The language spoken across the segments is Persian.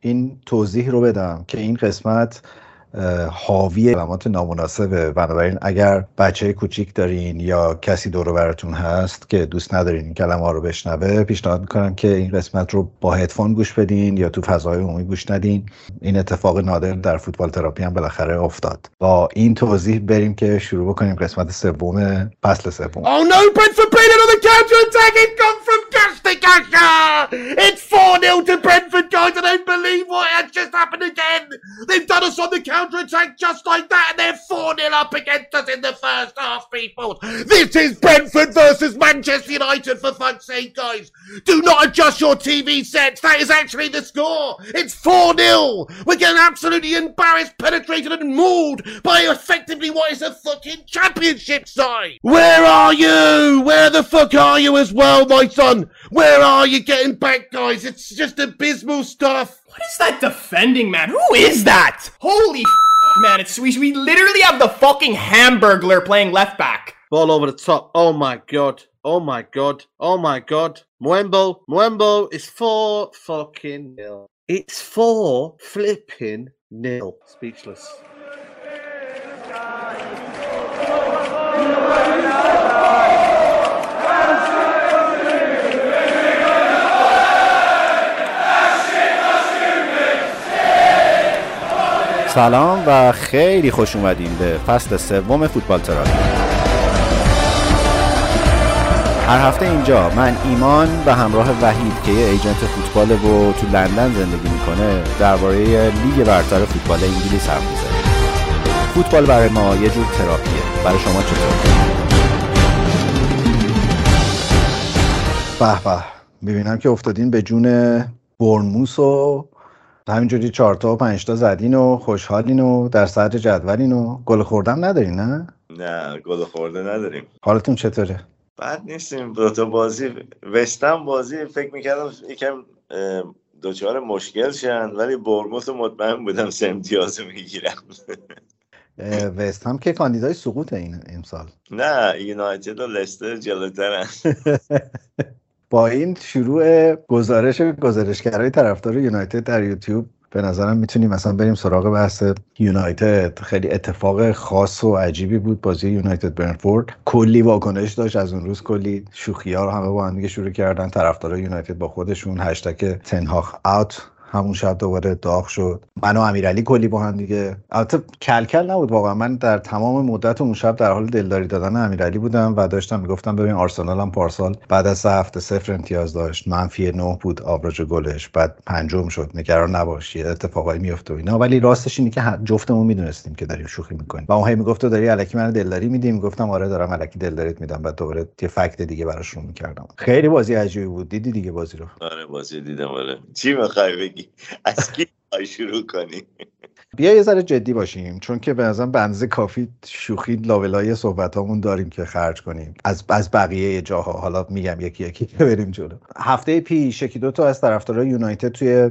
این توضیح رو بدم که این قسمت حاوی کلمات نامناسبه، بنابراین اگر بچه کوچیک دارین یا کسی دور و براتون هست که دوست ندارین این کلمات رو بشنوه، پیشنهاد میکنم که این قسمت رو با هدفون گوش بدین یا تو فضای عمومی گوش ندین. این اتفاق نادر در فوتبال تراپی هم بالاخره افتاد. با این توضیح بریم که شروع بکنیم قسمت سوم فصل سوم. Oh no, Brentford beat another counter attack. It's gone from cash to cash. It's 4-0 to Brentford, guys. I don't believe what has just happened again. They've done us on the count. Counter-attack just like that, and they're 4-0 up against us in the first half, people. This is Brentford versus Manchester United, for fuck's sake, guys. Do not adjust your TV sets. That is actually the score. It's 4-0. We're getting absolutely embarrassed, penetrated, and mauled by effectively what is a fucking championship side. Where are you? Where the fuck are you as well, my son? Where are you getting back, guys? It's just abysmal stuff. What is that defending, man? Who is that? Holy man, it's we literally have the fucking Hamburglar playing left back. Ball over the top. Oh my god. Oh my god. Oh my god. Mwembo is 4-0. It's 4-0. Speechless. سلام و خیلی خوش اومدین به فصل سوم فوتبال تراپی. هر هفته اینجا من ایمان و همراه وحید که یه ایجنت فوتباله و تو لندن زندگی میکنه درباره لیگ برتر فوتبال انگلیس حرف میزنیم. فوتبال برای ما یه جور تراپیه. برای شما چطور؟ به به، میبینم که افتادین به جون برنموث و همینجوری 4 تا و 5 تا زدین و خوشحالین و در صدر جدولین و گل خوردم ندارین نه؟ نه گل خورده نداریم. حالتون چطوره؟ بد نیستیم. 2 تا بازی وستم بازی فکر میکردم یکم دوچار مشکل شدن، ولی برنموث مطمئن بودم 3 امتیاز میگیرم. وستم که کاندیدای سقوط این امسال. نه یونایتد و لستر جلوترن. با این شروع گزارشگرای طرفدار یونایتد در یوتیوب به نظرم میتونیم مثلا بریم سراغ بحث یونایتد. خیلی اتفاق خاص و عجیبی بود بازی یونایتد برنفورد، کلی واکنش داشت از اون روز، کلی شوخی‌ها رو همه با هم دیگه شروع کردن طرفدارای یونایتد با خودشون، هشتگ تنهاخ اوت همون شب دوباره داغ شد. من و امیرعلی کلی با هم دیگه، البته کلکل نبود واقعا، من در تمام مدت اون شب در حال دلداری دادن امیرعلی بودم و داشتم میگفتم ببین آرسنال هم پارسال بعد از 3 هفته 0 امتیاز داشت، -9 بود آوریج گلش، بعد 5م شد، نگران نباش یه اتفاقایی میفته و اینا، ولی راستش اینه که جفتمون میدونستیم که داریم شوخی میکنیم و اون هی میگفت داری الکی منو دلداری میدی، میگفتم آره دارم الکی دلداریت میدم، بعد دوباره یه فکت دیگه براش رو میکردم. خیلی بازی عجیبی بود. دیدی دیگه بازی رو؟ آره بازی دیدم. آره چی میخوای از کی شروع کنیم؟ بیا یه ذره جدی باشیم، چون که به نظرم به اندازه کافی شوخی لاولای صحبتامون داریم که خرج کنیم از بقیه جاها. حالا میگم یکی یکی بریم جلو. هفته پیش یکی 2 تا از طرفدارای یونایتد توی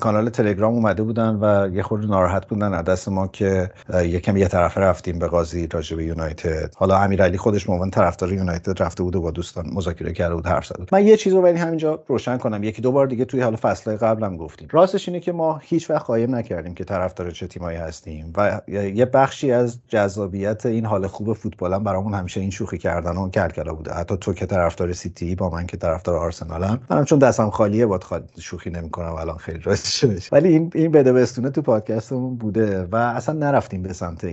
کانال تلگرام اومده بودن و یه خورده ناراحت بودن از دست ما که یکم یه طرفه رفتیم به قاضی راجع به یونایتد. حالا امیرعلی خودش به عنوان طرفدار یونایتد رفته بود و با دوستان مذاکره کرده بود، حرف زده. من یه چیزو ولی همینجا روشن کنم، یکی 2 بار دیگه توی حالا فصل‌های قبلم گفتیم، راستش اینه که ما هیچ وقت قایم نکردیم که طرفدار چه تیمایی هستیم و یه بخشی از جذابیت این حال خوب فوتبالم برامون همیشه این شوخی کردن و کلکلا بوده. حتی تو که طرفدار سیتی با من که طرفدار آرسنالم، منم چون دستم خالیه باد شوخی نمی‌کنم الان خیلی راستش، ولی این بدبستونه تو پادکستمون بوده و اصلا نرفتیم به سمت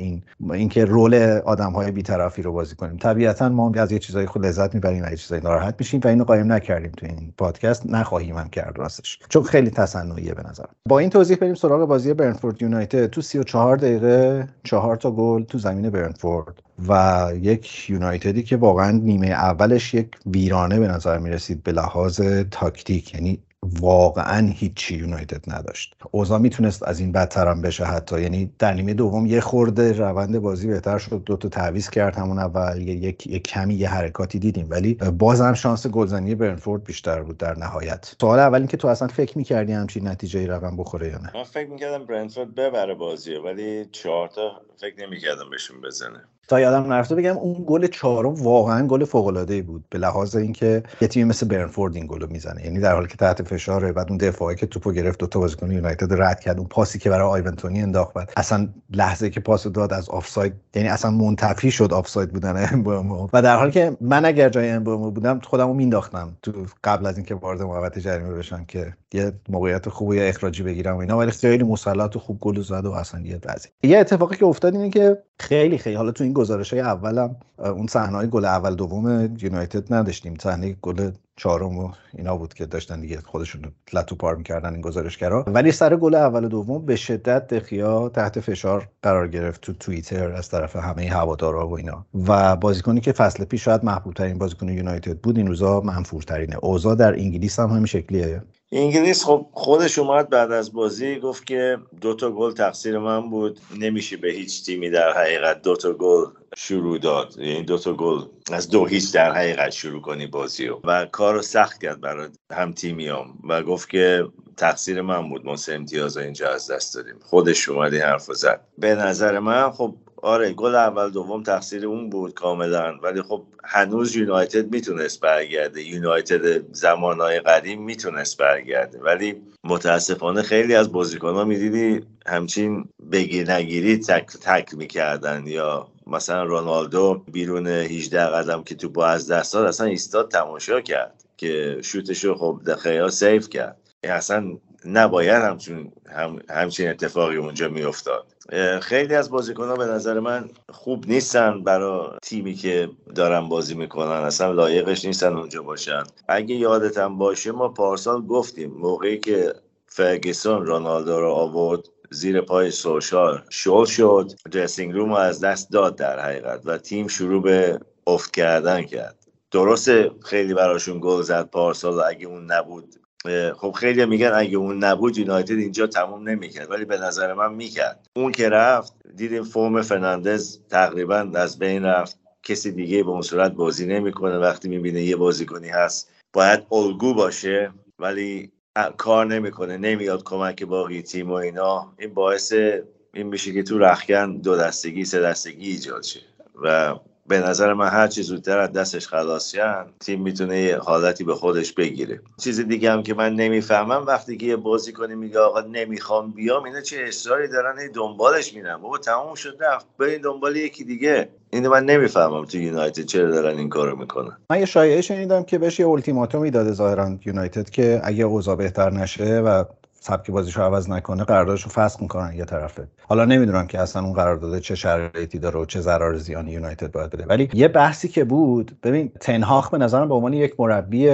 اینکه رول آدم‌های بی‌طرفی رو بازی کنیم. طبیعتاً ما از یه چیزای خود لذت می‌بریم و یه چیزای ناراحت می‌شیم و اینو قایم نکردیم تو این پادکست، نخواهیم هم کرد راستش، چون خیلی تصنعیه به نظر. با این توضیح بریم سراغ بازی برنفورد یونایتد. تو 34 دقیقه 4 تا گل تو زمین برنفورد و یک یونایتدی که واقعاً نیمه اولش یک ویرانه به نظر می‌رسید به لحاظ تاکتیک، یعنی واقعا هیچی یونایتد نداشت. اوضاع میتونست از این بدتر هم بشه حتی، یعنی در نیمه دوم یه خورده روند بازی بهتر شد، 2 تا تعویض کرد همون اول، یه کمی یه حرکاتی دیدیم، ولی بازم شانس گلزنی برنفورد بیشتر بود در نهایت. سوال اول این که تو اصلا فکر می‌کردی همچین نتیجه‌ای رقم بخوره یا نه؟ من فکر می‌کردم برنفورد ببره بازیه، ولی 4 تا فکر نمی‌کردم بهشون بزنه. تا یادم نرفته بگم اون گل چهارم واقعا گل فوق‌العاده‌ای بود به لحاظ اینکه یه تیمی مثل برنفورد این گل رو میزنه، یعنی در حالی که تحت فشاره، بعد اون دفاعی که توپو گرفت دو تا بازیکن یونایتد رد کرد، اون پاسی که برای آیونتونی انداخت، بعد اصلا لحظه که پاس داد از آفساید، یعنی اصلا منتفی شد آفساید بودن امبومو، و در حالی که من اگر جای امبومو بودم خودمو مینداختم تو قبل از اینکه وارد محوطه جریمه بشم که یه موقعیت خوب یا اخراجی بگیرم و اینا، ولی خیلی مسلط و خوب گل زد و اصلا یه وضعی. یه اتفاقی که افتاد اینه که خیلی حالا تو این گزارش‌های اولم اون صحنه‌های گل اول دوم یونایتد نداشتیم، صحنه گل چهارم و اینا بود که داشتن دیگه خودشون لتو پار می‌کردن این گزارشگرا، ولی سر گل اول دوم به شدت دخیا تحت فشار قرار گرفت تو توییتر از طرف همه هوادارا و اینا، و بازیکنی که فصل پیش شاید محبوب‌ترین بازیکن یونایتد بود این روزا منفورترینه. اوضاع در انگلیس هم همین شکلیه. انگلیس خب خودش اومد بعد از بازی گفت که 2 تا گل تقصیر من بود، نمیشه به هیچ تیمی در حقیقت 2 تا گل شروع داد، یعنی 2 تا گل از 2-0 در حقیقت شروع کنی بازیو، و کارو سخت کرد برای هم تیمیام و گفت که تقصیر من بود، ما 3 امتیاز اینجا از دست دادیم. خودش اومد این حرفو زد. به نظر من خب آره گل اول دوم تقصیر اون بود کاملا، ولی خب هنوز یونایتد میتونست برگرده، یونایتد زمانهای قدیم میتونست برگرده، ولی متاسفانه خیلی از بازیکن‌ها میدیدی همچین بگیر نگیری تک میکردن، یا مثلا رونالدو بیرون 18 قدم که تو با از دست داد اصلا ایستاد تماشا کرد که شوتشو خب دخیا سیو کرد، اصلا نباید همچین اتفاقی اونجا میافتاد. خیلی از بازیکن‌ها به نظر من خوب نیستن برای تیمی که دارن بازی میکنن، اصلا لایقش نیستن اونجا باشن. اگه یادت هم باشه ما پارسال گفتیم موقعی که فرگسون رونالدو رو آورد زیر پای سوشال شل شد، درسینگ روم رو از دست داد در حقیقت و تیم شروع به افت کردن کرد. درسته خیلی براشون گل زد پارسال، اگه اون نبود خب خیلی میگن اگه اون نبود یونایتد اینجا تموم نمیکرد، ولی به نظر من میکرد. اون که رفت دیدیم فرم فرناندز تقریبا از بین رفت، کسی دیگه به اون صورت بازی نمیکنه. وقتی میبینه یه بازیکنی هست باید الگو باشه ولی کار نمیکنه، نمیاد کمک باقی تیم و اینا، این باعث این میشه که تو رختکن 2 دستگی 3 دستگی ایجاد شه و به نظر من هر چی زودتر از دستش خلاص شن تیم میتونه یه حالتی به خودش بگیره. چیز دیگه هم که من نمیفهمم وقتی که یه بازیکنی میگه آقا نمیخوام بیام، اینا چه اصراری دارن دنبالش میرن؟ بابا تموم شد رفت، برید دنبال یکی دیگه. اینو من نمیفهمم تو یونایتد چرا دارن این کارو میکنن. من یه شایعه شنیدم که بهش یه التیماتومی داده ظاهرا یونایتد که اگه اوضاع بهتر نشه و سبک بازیشو عوض نکنه قراردادشو فسخ میکنن یه طرفه. حالا نمیدونم که اصلا اون قرارداد چه شرایطی داره و چه ضرر زیان یونایتد باید بده، ولی یه بحثی که بود، ببین تن هاگ به نظرم به عنوان یک مربی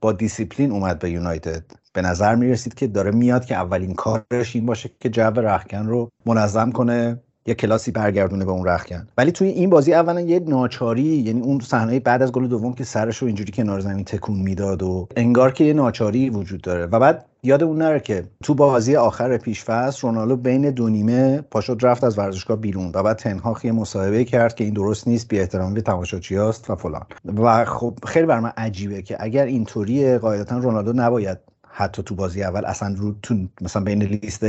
با دیسیپلین اومد به یونایتد، به نظر میرسید که داره میاد که اولین کارش این باشه که جو رختکن رو منظم کنه، یه کلاسی برگردونه به اون رختکن. ولی توی این بازی اولا یه ناچاری، یعنی اون صحنه بعد از گل دوم که سرش رو اینجوری کنار زمین تکون میداد و انگار که یه ناچاری وجود داره. و بعد یادمون نره که تو بازی آخر پیش فصل رونالدو بین 2 نیمه پاشد رفت از ورزشگاه بیرون و بعد تنهاخ یه مصاحبه کرد که این درست نیست، بی احترامی به تماشاگراست و فلان. و خب خیلی بر من عجیبه که اگر اینطوریه قاعدتا رونالدو نباید حتی تو بازی اول اصلا رو تو مثلا بین لیست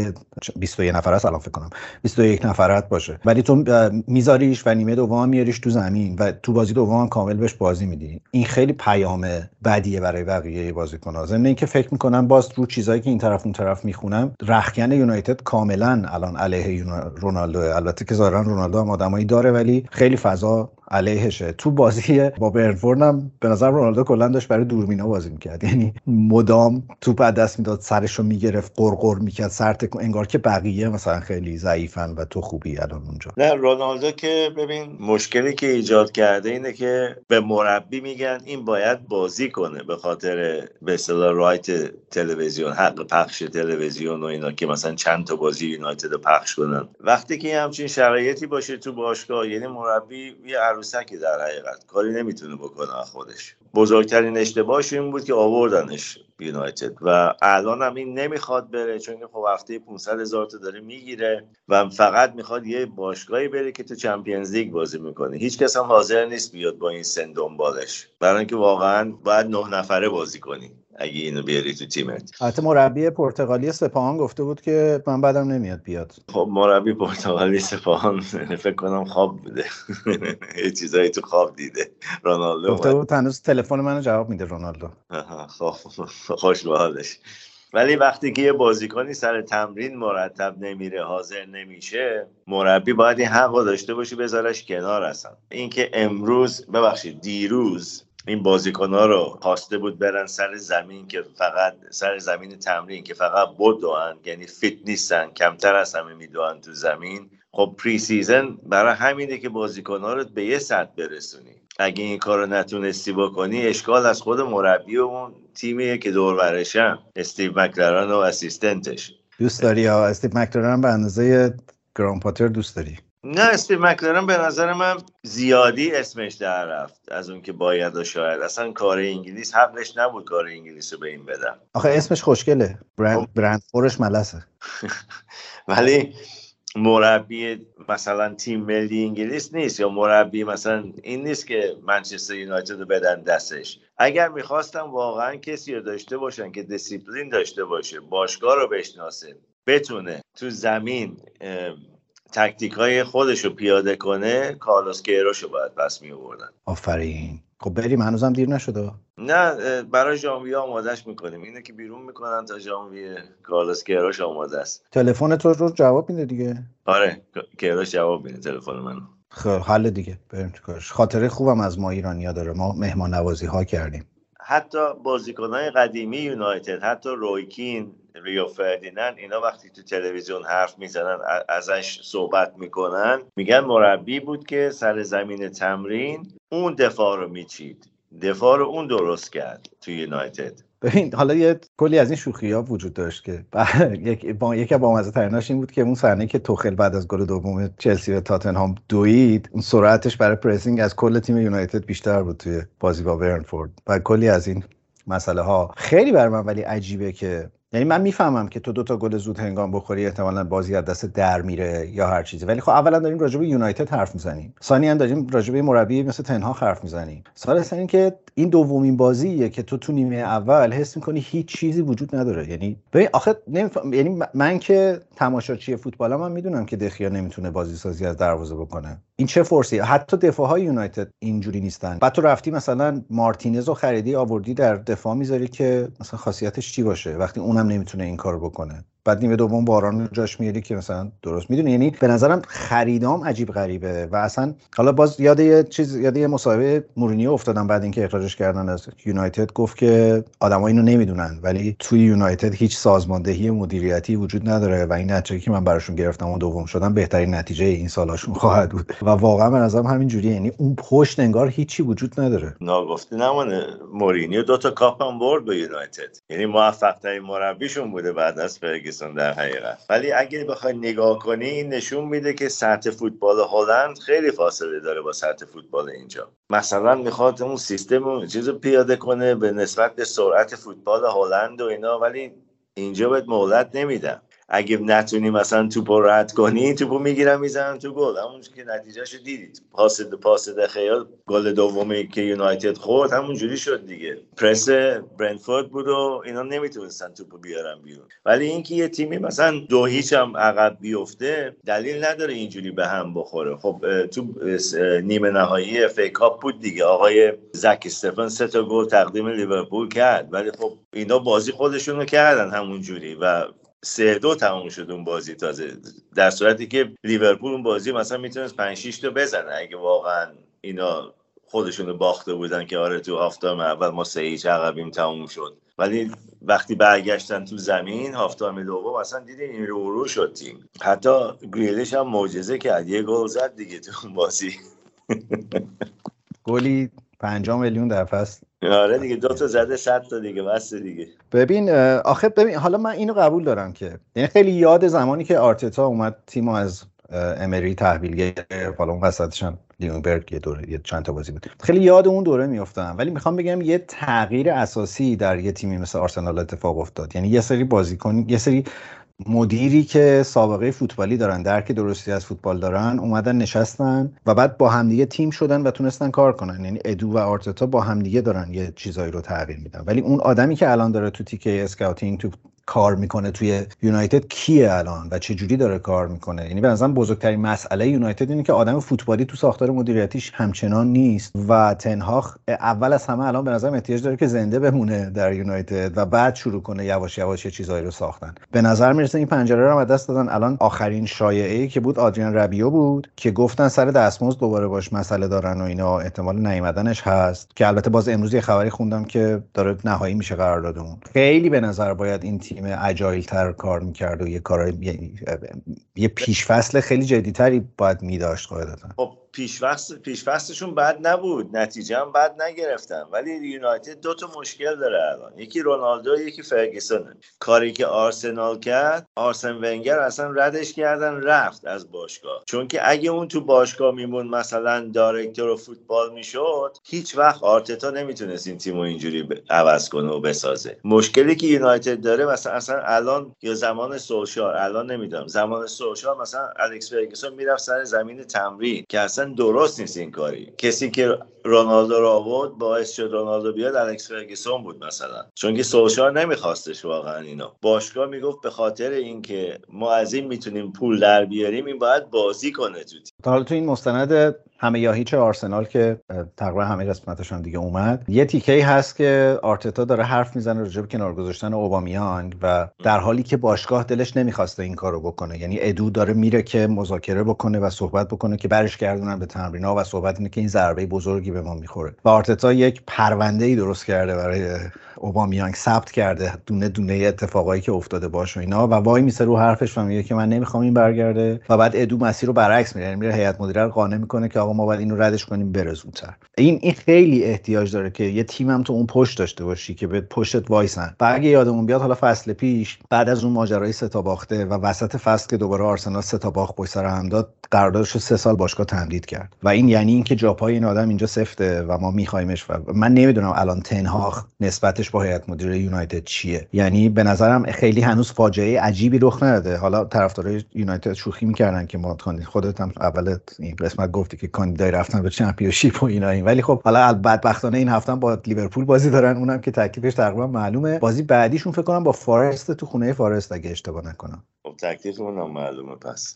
21 نفره است الان فکر کنم 21 نفرات باشه، ولی تو میذاریش و نیمه دوم میاریش تو زمین و تو بازی دوم کامل بهش بازی میدی. این خیلی پیام بدیه برای بقیه بازیکن‌ها، ضمن اینکه فکر میکنم باز رو چیزایی که این طرف اون طرف میخونم رختکن یونایتد کاملا الان علیه رونالدو، البته که ظاهرا رونالدو هم آدمایی داره ولی خیلی فضا علیهشه. تو بازی با برنفورد هم به نظر رونالدو کلا داشت برای دوربینا بازی میکرد، یعنی مدام توپ از دست میداد، سرشو میگرفت، قرقر میکرد، انگار که بقیه مثلا خیلی ضعیفن و تو خوبی الان اونجا. نه رونالدو که ببین مشکلی که ایجاد کرده اینه که به مربی میگن این باید بازی کنه به خاطر به اصطلاح رایت تلویزیون، حق پخش تلویزیون و اینا که مثلا چند تا بازی یونایتد پخش کنن. وقتی که همچین شرایطی باشه تو باشگاه، یعنی مربی سکی در حقیقت کاری نمیتونه بکنه خودش. بزرگترین اشتباهش این بود که آوردنش یونایتد و الان هم این نمیخواد بره، چون که خب هفته 500,000 تا داره میگیره و فقط میخواد یه باشگاهی بره که تو چمپیونز لیگ بازی میکنه. هیچ کس هم حاضر نیست بیاد با این سن دنبالش، برای اینکه واقعا باید 9 نفره بازی کنی اگه اینو بیاری تو تیمت. البته مربی پرتغالی سپاهان گفته بود که من بعدم نمیاد بیاد. خب مربی پرتغالی سپاهان فکر کنم خواب بوده، یه چیزایی تو خواب دیده. رونالدو گفته بود هنوز تلفن منو جواب میده رونالدو. خب خوش به حالش. ولی وقتی که یه بازیکنی سر تمرین مرتب نمیره، حاضر نمیشه، مربی باید این حقو داشته باشه بذارش کنار اصلا. اینکه امروز ببخشید دیروز این بازیکن‌ها رو خواسته بود برن سر زمین که فقط سر زمین تمرین که فقط بدوئن، یعنی فیت نیستن، کمتر از همه میدوئن تو زمین. خب پری سیزن برای همینه که بازیکن‌ها رو به یه سطح برسونی. اگه این کارو نتونستی بکنی اشکال از خود مربی و اون تیمیه که دور ورشن، استیو مکلارن و اسیستنتش. دوست داری یا استیو مکلارن به اندازه گران پاتر دوست داری؟ نه، استیو مکلارن به نظر من زیادی اسمش در رفت از اون که باید و شاید. اصلا کار انگلیس حقش نبود کار انگلیس رو به این بدن. آخه اسمش خوشگله، برند فورش ملسه. ولی مربی مثلا تیم ملی انگلیس نیست، یا مربی مثلا این نیست که منچستر یونایتد رو بدن دستش. اگر میخواستم واقعا کسی رو داشته باشن که دیسیپلین داشته باشه، باشگاه رو بشناسه، بتونه تو زمین تکتیکای خودشو پیاده کنه، کارلوس کیروشو باید پس می‌آوردن. آفرین. خب بریم، هنوزم دیر نشده. نه، برای ژانویه آمادهش می‌کنیم. اینه که بیرون می‌کنن تا ژانویه. کارلوس کیروش آماده است. تلفن تو رو جواب میده دیگه؟ آره، کیروش جواب میده تلفن منو. خب حل دیگه. بریم تو کارش. خاطره خوبم از ما ایرانی‌ها داره. ما مهمان نوازی‌ها کردیم. حتی بازیکن‌های قدیمی یونایتد، حتی رویکین، ریو فردینند، اینا وقتی تو تلویزیون حرف میزنن ازش صحبت میکنن، میگن مربی بود که سر زمین تمرین اون دفاع رو میچید، دفاع رو اون درست کرد تو یونایتد. ببین حالا یه کلی از این شوخی‌ها وجود داشت که یکی با مزه‌تریناش این بود که اون صحنه که توخل بعد از گل دوم چلسی و تاتنهام دوید، اون سرعتش برای پرسینگ از کل تیم یونایتد بیشتر بود توی بازی با برنفورد. و کلی از این مسئله ها خیلی برام ولی عجیبه که، یعنی من میفهمم که تو 2 تا گل زود هنگام بخوری احتمالاً بازی از دست در میره یا هر چیزی، ولی خب اولا داریم راجع به یونایتد حرف میزنیم، ثانیاً داریم راجع به مربی مثل تنهاخ حرف میزنیم، ثالثاً اینکه این دومین بازیه که تو نیمه اول حس میکنی هیچ چیزی وجود نداره. یعنی ببین آخه یعنی من که تماشاچی فوتبالم هم میدونم که دخیا نمیتونه بازی سازی از دروازه بکنه. این چه فرصی؟ حتی دفاع‌های یونایتد اینجوری نیستن. بعد تو رفتی مثلا مارتینز رو خریدی آوردی در دفاع میذاری که مثلا خاصیتش چی باشه وقتی اونم نمیتونه این کارو بکنه. بعد نیمه دوم باران جاش میاری که مثلا درست میدونی. یعنی به نظرم خریدام عجیب غریبه و اصلا حالا باز یاد یه مصاحبه مورینیو افتادم بعد اینکه اخراجش کردن از یونایتد، گفت که آدما اینو نمیدونن ولی توی یونایتد هیچ سازماندهی مدیریتی وجود نداره و این نتیجه که من براشون گرفتم و دوم شدم بهترین نتیجه این سالاشون خواهد بود و واقعا به نظرم همین جوریه. یعنی اون پشت انگار هیچی وجود نداره. ناگفته نمونه مورینیو 2 تا کاپ هم برد به یونایتد، یعنی موفق‌ترین مربیشون بوده بعد از در حقیقت. ولی اگه بخوای نگاه کنی این نشون میده که سطح فوتبال هلند خیلی فاصله داره با سطح فوتبال اینجا. مثلا میخواد اون سیستم اون چیزو پیاده کنه به نسبت به سرعت فوتبال هلند و اینا، ولی اینجا بهت مهلت نمیدن. اگه نتونی مثلا توپو رد کنی توپو میگیرن میزنن تو گل، همون که نتیجهشو دیدید. پاس دخیا گل دومی که یونایتد خورد همون جوری شد دیگه. پرس برنتفورد بود و اینا نمیتونستن توپو بیارن بیرون. ولی اینکه یه تیمی مثلا 2-0 هم عقب بیفته دلیل نداره اینجوری به هم بخوره. خب تو نیمه نهایی اف ای کاپ بود دیگه، آقای زک استفن 3 تا گل تقدیم لیورپول کرد، ولی خب اینا بازی خودشونو کردن همون جوری و 3-2 تموم شد اون بازی. تازه در صورتی که لیورپول اون بازی مثلا میتونست 5-6 تا بزنه اگه واقعا اینا خودشونو باخته بودن که آره تو هافتایم اول ما 3-0 عقبیم تموم شد، ولی وقتی برگشتن تو زمین هافتایم دوم اصلا دیدین این رو شد تیم. حتی گریلیش هم معجزه کرد، یه گل زد دیگه تو اون بازی. گلی 5 میلیون در فصل. آره دیگه 2 تا زده 100 تا دیگه بس دیگه. ببین حالا من اینو قبول دارم که یعنی خیلی یاد زمانی که آرتتا اومد تیمو از امری تحویلگر، حالا اون وسطش هم لیونبرگ یه دوره یه چند تا بازی بود. خیلی یاد اون دوره میافتم، ولی میخوام بگم یه تغییر اساسی در یه تیمی مثل آرسنال اتفاق افتاد. یعنی یه سری بازیکن، یه سری مدیری که سابقه فوتبالی دارن، درک درستی از فوتبال دارن، اومدن نشستن و بعد با همدیگه تیم شدن و تونستن کار کنن. یعنی ادو و آرتتا با همدیگه دارن یه چیزایی رو تغییر میدن. ولی اون آدمی که الان داره تو تیکه اسکاوتینگ تو کار میکنه توی یونایتد کیه الان و چه جوری داره کار میکنه؟ یعنی به نظرم بزرگترین مسئله یونایتد اینه که آدم فوتبالی تو ساختار مدیریتیش همچنان نیست و تنهاخ اول از همه الان به نظرم احتیاج داره که زنده بمونه در یونایتد و بعد شروع کنه یواش یواش چیزایی رو ساختن. به نظر میرسه این پنجره رو از دست دادن. الان آخرین شایعه‌ای که بود آدریان ربیو بود که گفتن سر دستمزد دوباره باش مسئله دارن و اینا، احتمال نیومدنش هست که البته باز امروز یه خبری خوندم که داره نهایی میشه قراردادمون. خیلی به نظر باید این تیم اجایل تر کار میکرد و یه کارای یه پیشفصل خیلی جدی تری باید میداشت قاعدتا. خب پیشفصلشون بد نبود، نتیجه هم بد نگرفتن، ولی یونایتد دو تا مشکل داره الان، یکی رونالدو یکی فرگسونه. کاری که آرسنال کرد، آرسن ونگر اصلا ردش کردن رفت از باشگاه، چون که اگه اون تو باشگاه میمون مثلا دایرکتور فوتبال میشد، هیچ وقت آرتتا نمیتونست این تیمو اینجوری عوض کنه و بسازه. مشکلی که یونایتد داره مثلا الان یا زمان سولشار، الان نمیدونم، زمان سولشار مثلا الکس فرگسون میرفت سر زمین تمرین که اصلا درست نیست این کاری. کسی که رونالدو رو آورد باعث شد رونالدو بیاد الکس فرگسون بود مثلا، چون که سولشار نمیخواستش واقعا اینو. باشگاه میگفت به خاطر اینکه ما از این میتونیم پول در بیاریم این باید بازی کنه تو تیم. حالا تو این مستند همه یا هیچ آرسنال که تقریبا همه قسمتاش هم دیگه اومد، یه تیکه‌ای هست که آرتتا داره حرف میزنه راجع به کنار گذاشتن اوبامیانگ و در حالی که باشگاه دلش نمیخواسته این کارو بکنه. یعنی ادو داره میره که مذاکره بکنه و صحبت بکنه که برش گردونن به تمرین‌ها و صحبت اینه که این ضربه بزرگی به ما میخوره و آرتتا یک پرونده‌ای درست کرده برای اوبامیانگ، ثبت کرده دونه دونه اتفاقایی که افتاده باشه و اینا، و وای میسه رو حرفش و میگه که من نمیخوام این برگرده و بعد ادو مسیر رو برعکس میره، یعنی میره هیئت مدیره رو قانع میکنه که ما باید اینو ردش کنیم برزونتر. این خیلی احتیاج داره که یه تیم هم تو اون پشت داشته باشی که به پشتت وایسن. و اگه یادمون بیاد حالا فصل پیش بعد از اون ماجرای 3 تا باخته و وسط فصل که دوباره آرسنال 3 تا باخت پشت سر هم داد، قراردادش رو 3 سال باشگاه تمدید کرد و این یعنی اینکه جاپای این آدم اینجا سفته و ما می‌خوایمش. و من نمیدونم الان تنهاخ نسبتش با هیئت مدیره یونایتد چیه. یعنی به نظرم خیلی هنوز فاجعه عجیبی رخ نداده. حالا طرفدارای یونایتد شوخی می‌کردن که ما خودت هم اول این قسمت گفتی که کاندیدای رفتن به چمپیونشیپ و اینا، ولی خب حالا بدبختانه این هفته با لیورپول بازی دارن، اونم که تکلیفش تقریبا معلومه. بازی بعدیشون فکر کنم با فارست تو خونه فارست اگه اشتباه نکنم. خب تکلیف اونم معلومه پس.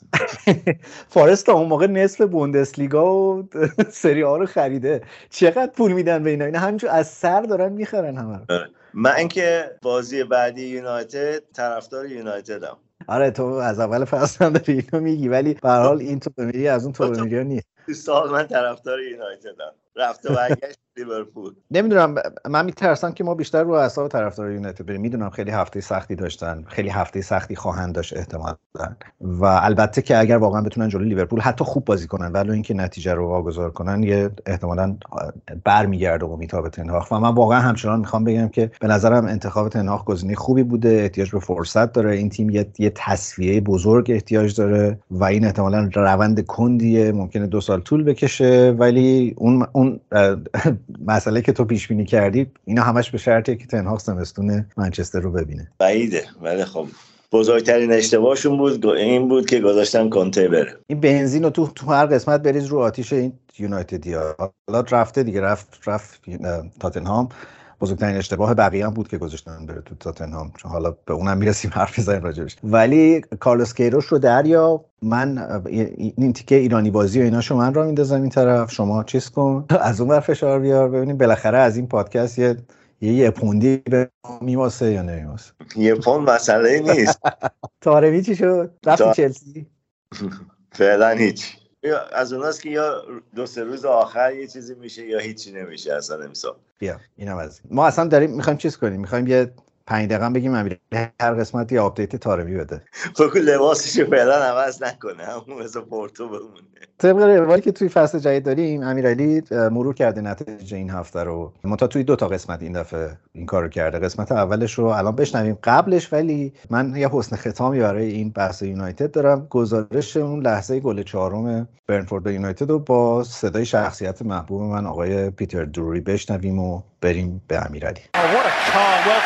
فارست اون موقع نصف بوندسلیگا و سری آ رو خریده. چقدر پول میدن به اینا؟ اینا همینجور از سر دارن میخرن همه رو. من که بازی بعدی یونایتد طرفدار یونایتدم. آره تو از اول فصل هم داری اینو میگی، ولی به هر حال این تو بمیری از اون تورنیو نیست. سال من طرفدار یونایتدم. رفت و برگشت لیورپول. نمیدونم، من میترسم که ما بیشتر رو اعصاب طرفدار یونایتد بریم. میدونم خیلی هفته سختی داشتن، خیلی هفته سختی خواهند داشت احتمالاً، و البته که اگر واقعا بتونن جلوی لیورپول حتی خوب بازی کنن ولی اینکه نتیجه رو واگذار کنن یه احتمالاً برمیگرده و میتابه تنهاخ. و من واقعا همچنان میخوام بگم که به نظرم انتخاب تنهاخ گزینه خوبی بوده. احتیاج به فرصت داره این تیم، یه تصفیه بزرگ احتیاج داره و این احتمالاً روند کندیه، ممکنه 2 سال طول بکشه، ولی اون مسئله که تو پیش بینی کردی اینا همش به شرطی که تنهاخ زمستون منچستر رو ببینه. بعیده، ولی خب بزرگترین اشتباهشون بود این بود که گذاشتن کنته بره. این بنزین رو تو هر قسمت بریز رو آتیش این یونایتدیا. حالا رفته دیگه، رفت تاتنهام. بزرگترین اشتباه بقیه هم بود که گذاشتن بره تو تاتنهام، چون حالا به اونم میرسیم حرف میزنیم راجبش. ولی کارلوس کیروش رو دریا، من این تیکه ایرانی بازی و اینا شما من را میندازم این طرف، شما چیز کن از اون ور فشار بیار، ببینیم بالاخره از این پادکست یه پوندی به میواسه یا نمیواسه. یه پوند مسئله نیست. تارمی چی شد؟ رفت چلسی؟ فعلا هیچ. از اوناست که یا 2-3 روز آخر یه چیزی میشه یا هیچی نمیشه اصلا امسال. بیا اینم از ما اصلا داریم میخوایم چیز کنیم، میخوایم یه 5 دقیقه بگیم امیر هر قسمت یه آپدیت تارمی بده. خب لباسشو فعلا عوض نکنه، همون مثل پورتو بمونه. طبق روایی که توی فصل جدید داریم امیرعلی مرور کرده نتیجه این هفته رو. منتها توی 2 تا قسمت این دفعه این کارو کرده. قسمت اولش رو الان بشنویم. قبلش ولی من یه حسن ختامی برای این بحث یونایتد دارم. گزارش اون لحظه گل 4م برنفورد یونایتد رو با صدای شخصیت محبوب من آقای پیتر دوری بشنویم و بریم به امیرعلی.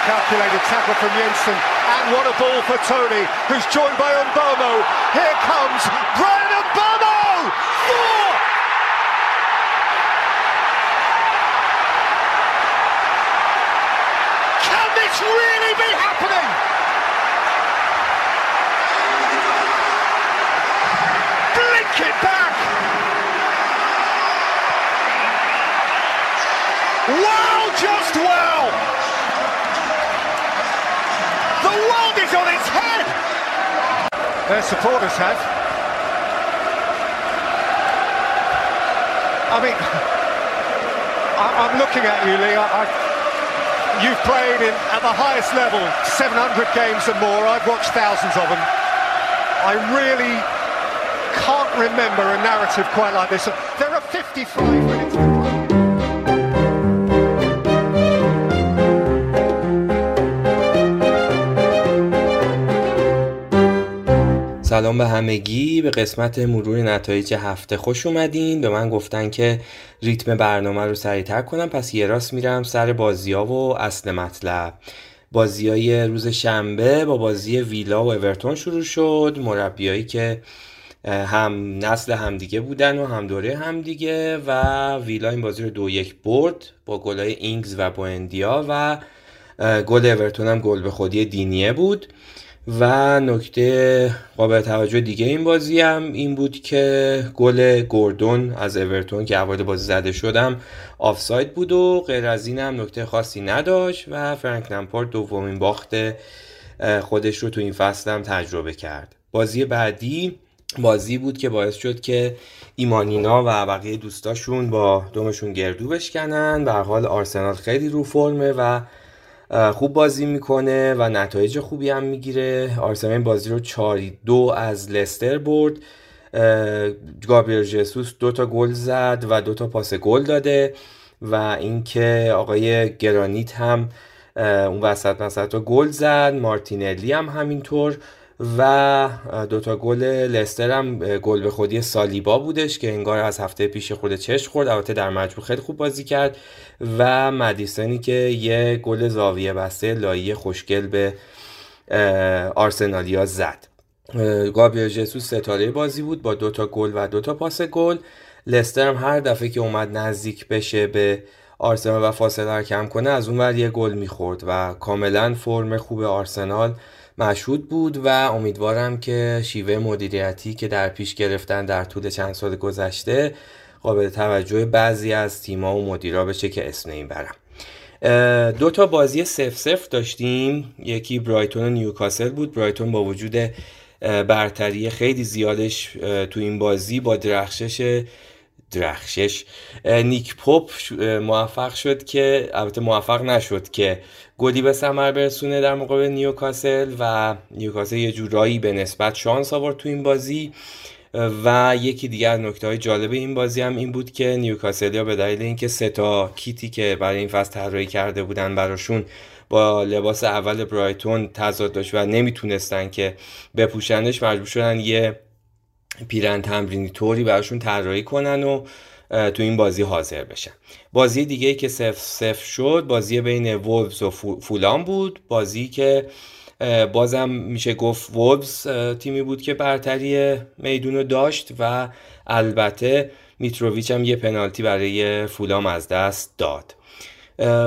Calculated tackle from Jensen, and what a ball for Tony, who's joined by Mbomo. Here comes Bryan Mbomo! 4! Can this really be happening? Blink it back! Wow, just wow! The world is on its head! Their supporters have. I mean, I'm looking at you, Lee. You've played at the highest level, 700 games and more. I've watched thousands of them. I really can't remember a narrative quite like this. There are 55 minutes... سلام به همگی، به قسمت مرور نتایج هفته خوش اومدین. به من گفتن که ریتم برنامه رو سریع‌تر کنم، پس یه راست میرم سر بازی‌ها و اصل مطلب. بازی‌های روز شنبه با بازی ویلا و اورتون شروع شد. مربیایی که هم نسل همدیگه بودن و هم دوره همدیگه و ویلا این بازی رو 2-1 برد با گل‌های اینگز و بوئندیا و گل اورتون هم گل به خودی دینیه بود. و نکته قابل توجه دیگه این بازی هم این بود که گل گوردون از اورتون که اول بازی زده شدم آفساید بود و غیر از این هم نکته خاصی نداشت و فرانک لمپارد دومین باخت خودش رو تو این فصل هم تجربه کرد. بازی بعدی بازی بود که باعث شد که ایمانینا و بقیه دوستاشون با دومشون گردو بشکنن. به هر حال آرسنال خیلی رو فرمه و خوب بازی میکنه و نتایج خوبی هم میگیره. آرسنال این بازی رو 4-2 از لستر برد. گابریل ژسوس 2 تا گل زد و 2 تا پاس گل داده و اینکه آقای گرانیت هم اون وسط گل زد، مارتینلی هم همینطور و 2 تا گل لستر هم گل به خودی سالیبا بودش که انگار از هفته پیش خورده چشم خورد، البته در مجموع خیلی خوب بازی کرد و مدیسنی که یه گل زاویه بسته لایی خوشگل به آرسنالیا زد. گابریل ژسوس ستاره بازی بود با 2 تا گل و 2 تا پاس گل. لستر هم هر دفعه که اومد نزدیک بشه به آرسنال و فاصله رو کم کنه از اون ور یه گل میخورد و کاملا فرم خوب آرسنال مشهود بود و امیدوارم که شیوه مدیریتی که در پیش گرفتن در طول چند سال گذشته قابل توجه بعضی از تیم‌ها و مدیرا بشه که اسم نمیبرم. 2 تا بازی 0-0 داشتیم. یکی برایتون و نیوکاسل بود. برایتون با وجود برتری خیلی زیادش تو این بازی با درخشش نیک پاپ موفق شد که البته موفق نشد که گلی به ثمر برسونه در مقابل نیوکاسل و نیوکاسل یه جورایی به نسبت شانس آورد تو این بازی. و یکی دیگر نکته‌های جالب این بازی هم این بود که نیوکاسلیا به دلیل اینکه 3 تا کیتی که برای این فصل طراحی کرده بودن براشون با لباس اول برایتون تضاد داشت و نمیتونستن که بپوشنش، مجبور شدن یه پیرن تمرینی طوری براشون طراحی کنن و تو این بازی حاضر بشن. بازی دیگه‌ای که 0-0 شد بازی بین وولفز و فولام بود. بازی که بازم میشه گفت وولفز تیمی بود که برتری میدون رو داشت و البته میتروویچ هم یه پنالتی برای فولام از دست داد.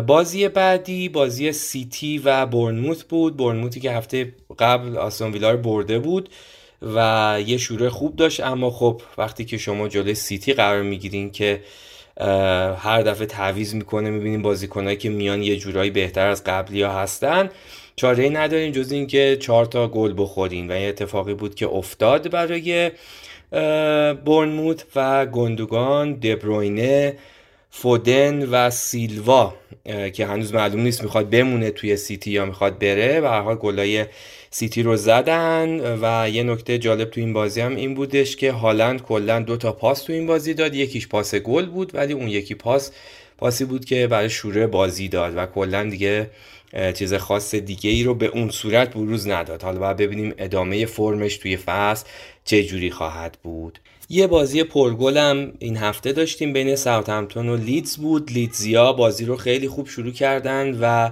بازی بعدی بازی سیتی و بورنموث بود. بورنموثی که هفته قبل آستون ویلا رو برده بود و یه شروع خوب داشت، اما خب وقتی که شما جلوی سیتی قرار میگیرین که هر دفعه تعویض میکنه، میبینین بازیکنایی که میان یه جورایی بهتر از قبلی ها هستن، چاره‌ای ندارین جز این که 4 تا گل بخورین و این اتفاقی بود که افتاد برای بورنموث و گوندوگان، دبروینه، فودن و سیلوا که هنوز معلوم نیست میخواد بمونه توی سیتی یا میخواد بره. و هر حال گلای سیتی رو زدن. و یه نکته جالب تو این بازی هم این بودش که هالند کلا 2 تا پاس تو این بازی داد، یکیش پاس گل بود ولی اون یکی پاسی بود که برای شروع بازی داد و کلا دیگه چیز خاص دیگه ای رو به اون صورت بروز نداد. حالا باید ببینیم ادامه فرمش توی فصل چه جوری خواهد بود. یه بازی پرگل هم این هفته داشتیم بین ساوثهمپتون و لیدز بود. لیدزیا بازی رو خیلی خوب شروع کردن و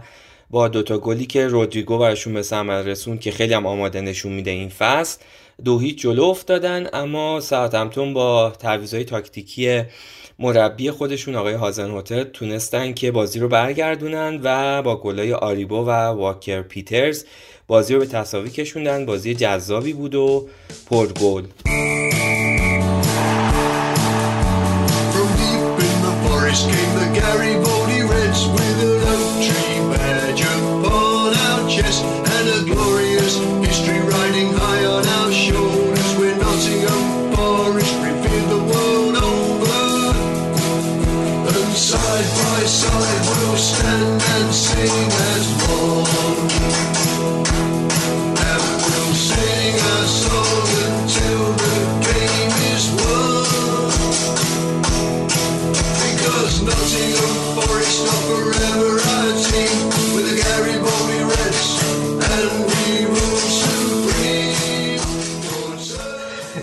با 2 تا گلی که رودریگو براشون به ثمر رسوند که خیلی هم آماده نشون میده این فصل، 2-0 جلو افتادن. اما ساوثهمپتون با تعویض‌های تاکتیکی مربی خودشون آقای هازنهوتر تونستن که بازی رو برگردونن و با گلای آریبو و واکر پیترز بازی رو به تساوی کشوندن. بازی جذابی بود و پرگل.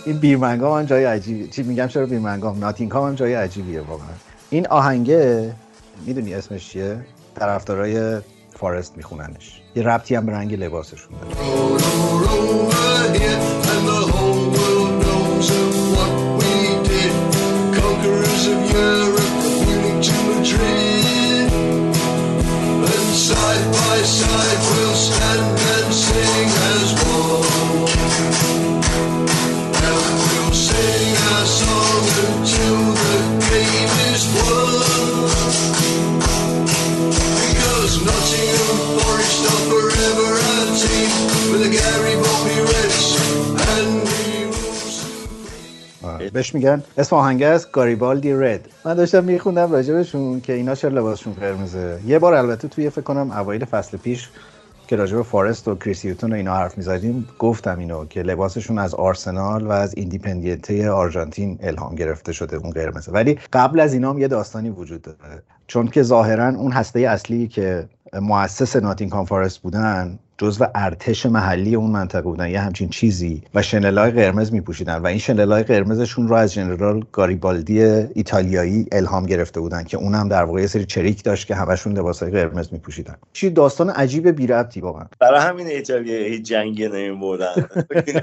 این بیرمنگام هم جای عجیبیه. چی میگم چرا بیرمنگام؟ ناتینگهام هم جای عجیبیه واقعا. این آهنگه میدونی اسمش چیه؟ طرفدارای فارست میخوننش. یه ربطی هم به رنگ لباسشون داره. بهش میگن اسم آهنگ است گاریبالدی رد. من داشتم میخوندم راجبشون که اینا چرا لباسشون قرمزه. یه بار البته توی فکر کنم اوایل فصل پیش که راجب فارست و کریس هیوتون و اینا حرف میزدیم گفتم اینو که لباسشون از آرسنال و از ایندیپندنته آرژانتین الهام گرفته شده اون قرمزه. ولی قبل از اینا هم یه داستانی وجود داره، چون که ظاهرا اون هسته اصلی که مؤسس ناتینگهام فارست بودن جزو ارتش محلی اون منطقه بودن، یه همچین چیزی، و شنلای قرمز میپوشیدن و این شنلای قرمزشون رو از جنرال گاریبالدی ایتالیایی الهام گرفته بودن که اونم در واقع یه سری چریک داشت که همشون لباسای قرمز میپوشیدن. چی داستان عجیب بی ربطی واقعا. برای همین ایتالیا هیچ جنگی نمی‌بردن.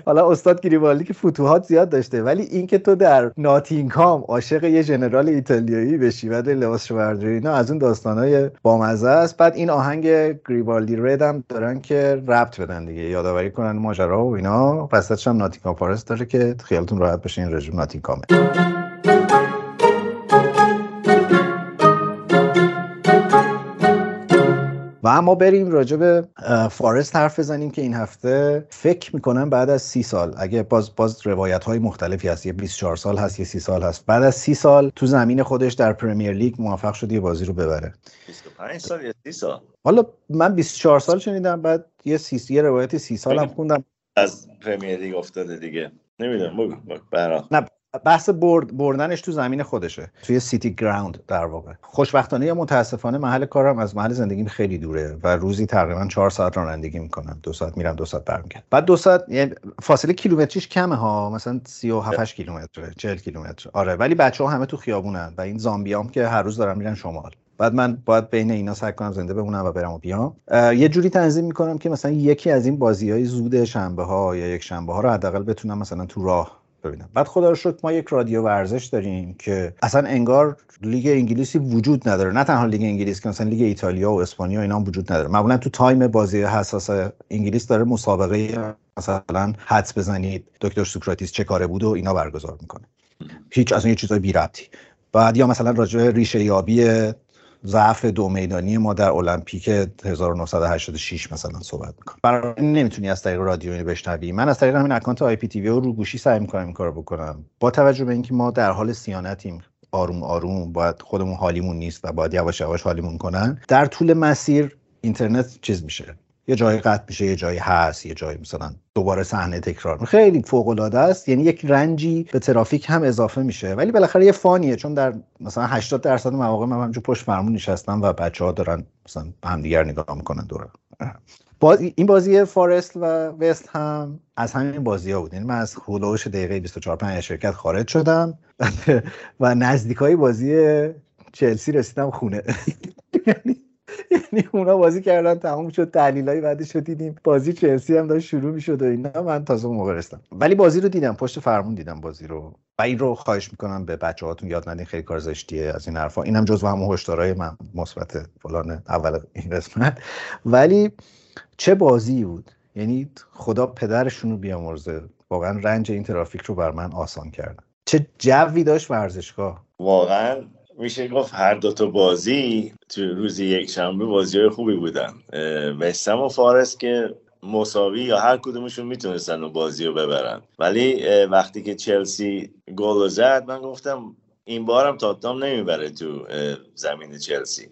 حالا استاد گاریبالدی که فتوحات زیاد داشته، ولی این که تو در ناتینگهام عاشق یه جنرال ایتالیایی بشی و لباس شوردری اینا از اون داستانای بامزه است. بعد این آهنگ گاریبالدی رد هم دارن که ربط بدن دیگه، یادآوری کنن ماجرا و اینا. وسطش هم ناتینگهام فارست داره که خیالتون راحت باشه این رژیم ناتینگهامه. و اما بریم راجع به فارست حرف بزنیم که این هفته فکر میکنم بعد از 30 سال، اگه باز روایت های مختلفی هست، یه 24 سال هست یه 30 سال هست، بعد از 30 سال تو زمین خودش در پرمیر لیگ موفق شد یه بازی رو ببره. 25 سال یا 30 سال؟ حالا من 24 سال شنیدم، بعد یه روایت 30 سال هم خوندم از پرمیر لیگ افتاده دیگه، نمیدونم. نه بحث بردنش تو زمین خودشه، توی سیتی گراوند در واقع. خوشبختانه یا متاسفانه محل کارم از محل زندگیم خیلی دوره و روزی تقریبا 4 ساعت رانندگی میکنم. 2 ساعت میرم 2 ساعت برمیگردم. بعد 2 ساعت یعنی فاصله کیلومتریش کمه ها، مثلا 37-8 کیلومتره، 40 کیلومتر. آره ولی بچه‌ها همه تو خیابونن و این زامبیام که هر روز دارن میرن شمال. بعد من باید بین اینا سعی کنم زنده بمونم و برم و بیام. یه جوری تنظیم میکنم که مثلا یکی از این بازی‌های زود شنبه‌ها یا یک شنبه‌ها رو حداقل بتونم مثلا تو راه ببینم. بعد خدا رو شکر ما یک رادیو ورزش داریم که اصلا انگار لیگ انگلیسی وجود نداره، نه تنها لیگ انگلیس که مثلا لیگ ایتالیا و اسپانیا اینا هم وجود نداره. معمولا تو تایم بازی حساس انگلیس داره مسابقه مثلا حدس بزنید دکتر سوکراتیس چه کاره بود و اینا برگزار میکنه. هیچ از این چیزای بی ربطی. بعد یا مثلا راجع به ریشه یابی ضعف دو میدانی ما در المپیک 1986 مثلا صحبت می‌کنم. برای نمیتونی از طریق رادیو اینو بشنوی. من از طریق همین اکانت IPTV رو گوشی سعی می‌کنم این کارو بکنم. با توجه به اینکه ما در حال صیانتیم، آروم آروم، باید خودمون حالیمون نیست و باید یواش یواش حالیمون کنن. در طول مسیر اینترنت چیز میشه، یه جایی قطع میشه، یه جایی هست، یه جایی مثلا دوباره صحنه تکرار میشه. خیلی فوق العاده است، یعنی یک رنجی به ترافیک هم اضافه میشه، ولی بالاخره یه فانیه، چون در مثلا 80% مواقع من همینجوری پشت فرمون نشستم و بچه‌ها دارن مثلا همدیگر نگاه میکنن دور. این بازی فارست و وست هم از همین بازی‌ها بود. یعنی من از هولوش دقیقه 24-5 شرکت خارج شدم و نزدیکای بازی چلسی رسیدم خونه. یعنی اونا بازی کردن تموم شد، تحلیلای بعدش رو دیدیم، بازی چلسی هم داشت شروع میشد و اینا، من تازه موقع رسیدم. ولی بازی رو دیدم، پشت فرمون دیدم بازی رو. و این رو خواهش میکنم به بچه‌هاتون یاد ندین، خیلی کار زشتیه از این حرفا. اینم جزو هم هشدارهای من مثبت فلان اول این قسمت. ولی چه بازی بود، یعنی خدا پدرشون رو بیامرزه، واقعا رنج این ترافیک رو بر من آسان کرد. چه جوی داشت ورزشگاه، واقعا میشه گفت هر دو تا بازی تو روز یکشنبه بازی‌های خوبی بودن. وستهم و فارس که مساوی یا هر کدومشون میتونستن اون بازی رو ببرن، ولی وقتی که چلسی گل زد من گفتم این بارم تاتنهام نمیبره تو زمین چلسی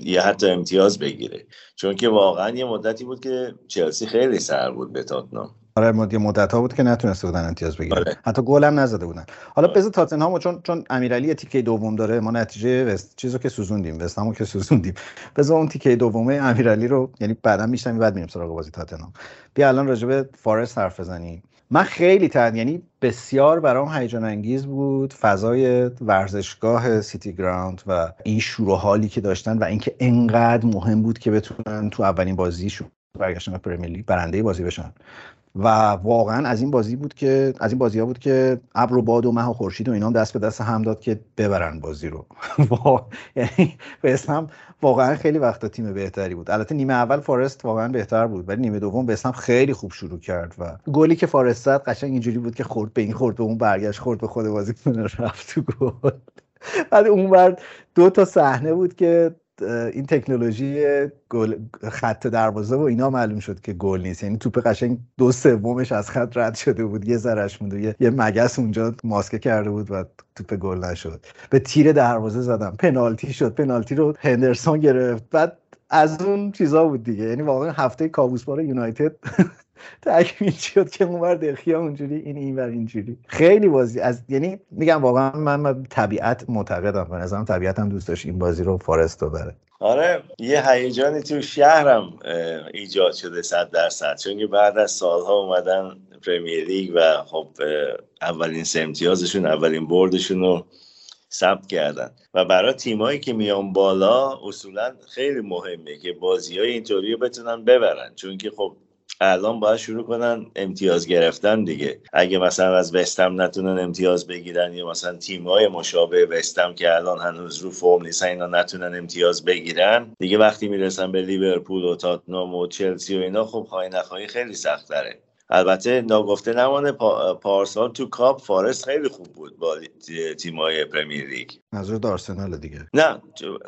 یا حتی امتیاز بگیره، چون که واقعا یه مدتی بود که چلسی خیلی سر بود به تاتنهام. آره مدت‌ها بود که نتونسته بودن امتیاز بگیرن. آره. حتی گل هم نزده بودن. حالا بذار تاتنهام چون امیرعلی تیکه دوم داره، ما نتیجه چیزو که سوزوندیم، وستهمو که سوزوندیم، بذار اون تیکه دومه امیرعلی رو، یعنی بعدا میشتم، بعد میریم سراغ بازی تاتنهام. بیا الان راجع به فارس حرف بزنیم. من خیلی یعنی بسیار برام هیجان انگیز بود فضای ورزشگاه سیتی گراوند و این شور و حالی که داشتن و اینکه انقدر مهم بود که بتونن تو اولین بازیشون برگشتن به پرمیر لیگ برنده بازی بشن. و واقعا از این بازی‌ها بود که ابر و باد و مه و خورشید و اینا دست به دست هم داد که ببرن بازی رو. یعنی وستهم واقعا خیلی وقتا تیم بهتری بود. البته نیمه اول فارست واقعا بهتر بود، ولی نیمه دوم وستهم خیلی خوب شروع کرد و گلی که فارست زد قشنگ اینجوری بود که خورد به این، خورد به اون، برگشت خورد به خود بازیکن، رفت تو گل. بعد اونور دو تا صحنه بود که این تکنولوژی گل خط دروازه و اینا معلوم شد که گل نیست، یعنی توپ قشنگ 2/3 از خط رد شده بود، یه ذرهش موند، یه مگس اونجا ماسکه کرده بود و توپ گل نشد. به تیر دروازه زدم، پنالتی شد، پنالتی رو هندرسون گرفت. بعد از اون چیزا بود دیگه، یعنی واقعا هفته کابوسبار یونایتد تکمیل شد که اونور دلخیا اونجوری، اینور اینجوری. خیلی بازی یعنی میگم واقعا من طبیعت معتقدم، به نظرم طبیعتم دوست داشت این بازی رو فارست ببره. آره یه هیجانی تو شهرم ایجاد شده 100%، چون که بعد از سالها اومدن پرمیر لیگ و خب اولین سه امتیازشون، اولین بردشون رو ثبت کردن و برای تیمایی که میان بالا اصولا خیلی مهمه که بازیای اینطوری رو بتونن ببرن، چون که خب الان باید شروع کنن امتیاز گرفتن دیگه. اگه مثلا از وستهم نتونن امتیاز بگیرن یا مثلا تیم‌های مشابه وستهم که الان هنوز رو فرم نیستن اینا نتونن امتیاز بگیرن دیگه، وقتی میرسن به لیورپول و تاتنهام و چلسی و اینا خب خواهی نخواهی خیلی سخت‌تره. البته ناگفته نمانه پارسال تو کاپ فارست خیلی خوب بود با تیم‌های پرمیر لیگ. منظور آرسنال دیگه؟ نه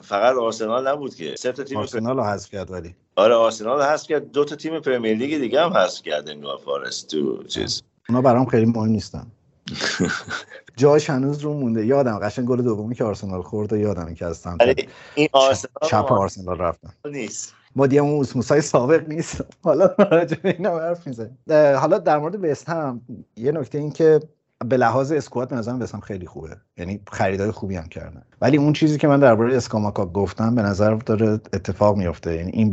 فقط آرسنال نبود که، سه تا تیم آرسنال رو حذف کرد. ولی آره آرسنال حذف کرد، دو تا تیم پرمیر لیگ دیگه هم حذف کرد انگار فارست تو چیز. اونا برام خیلی مهم نیستن. جاش هنوز رو مونده. یادم قشنگ گل دومی که آرسنال خورد یادم که از سمت این آرسنال چپ آرسنال رفتن. نیست. مدیام اسموسای سابق نیست. حالا راجع به اینا حرف میزنیم. حالا در مورد وستهم یه نکته این که به لحاظ اسکواد به نظرم وستهم خیلی خوبه، یعنی خریدای خوبی هم کردن، ولی اون چیزی که من درباره اسکاماکا گفتم به نظر داره اتفاق میفته، یعنی این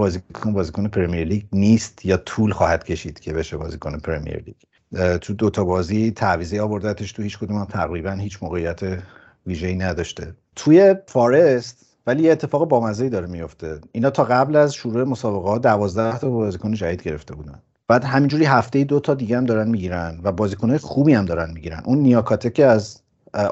بازیکن پرمیر لیگ نیست یا طول خواهد کشید که بشه بازیکن پرمیر لیگ. تو دو تا بازی تعویضی آوردتش، تو هیچ کدوم هم تقریبا هیچ موقعیت ویژه‌ای نداشته. توی فارست ولی یه اتفاق بامزه‌ای داره میفته. اینا تا قبل از شروع مسابقه 12 تا بازیکن جدید گرفته بودن، بعد همینجوری هفته‌ای 2 تا دیگه هم دارن میگیرن و بازیکن‌های خوبی هم دارن میگیرن. اون نیاکاته که از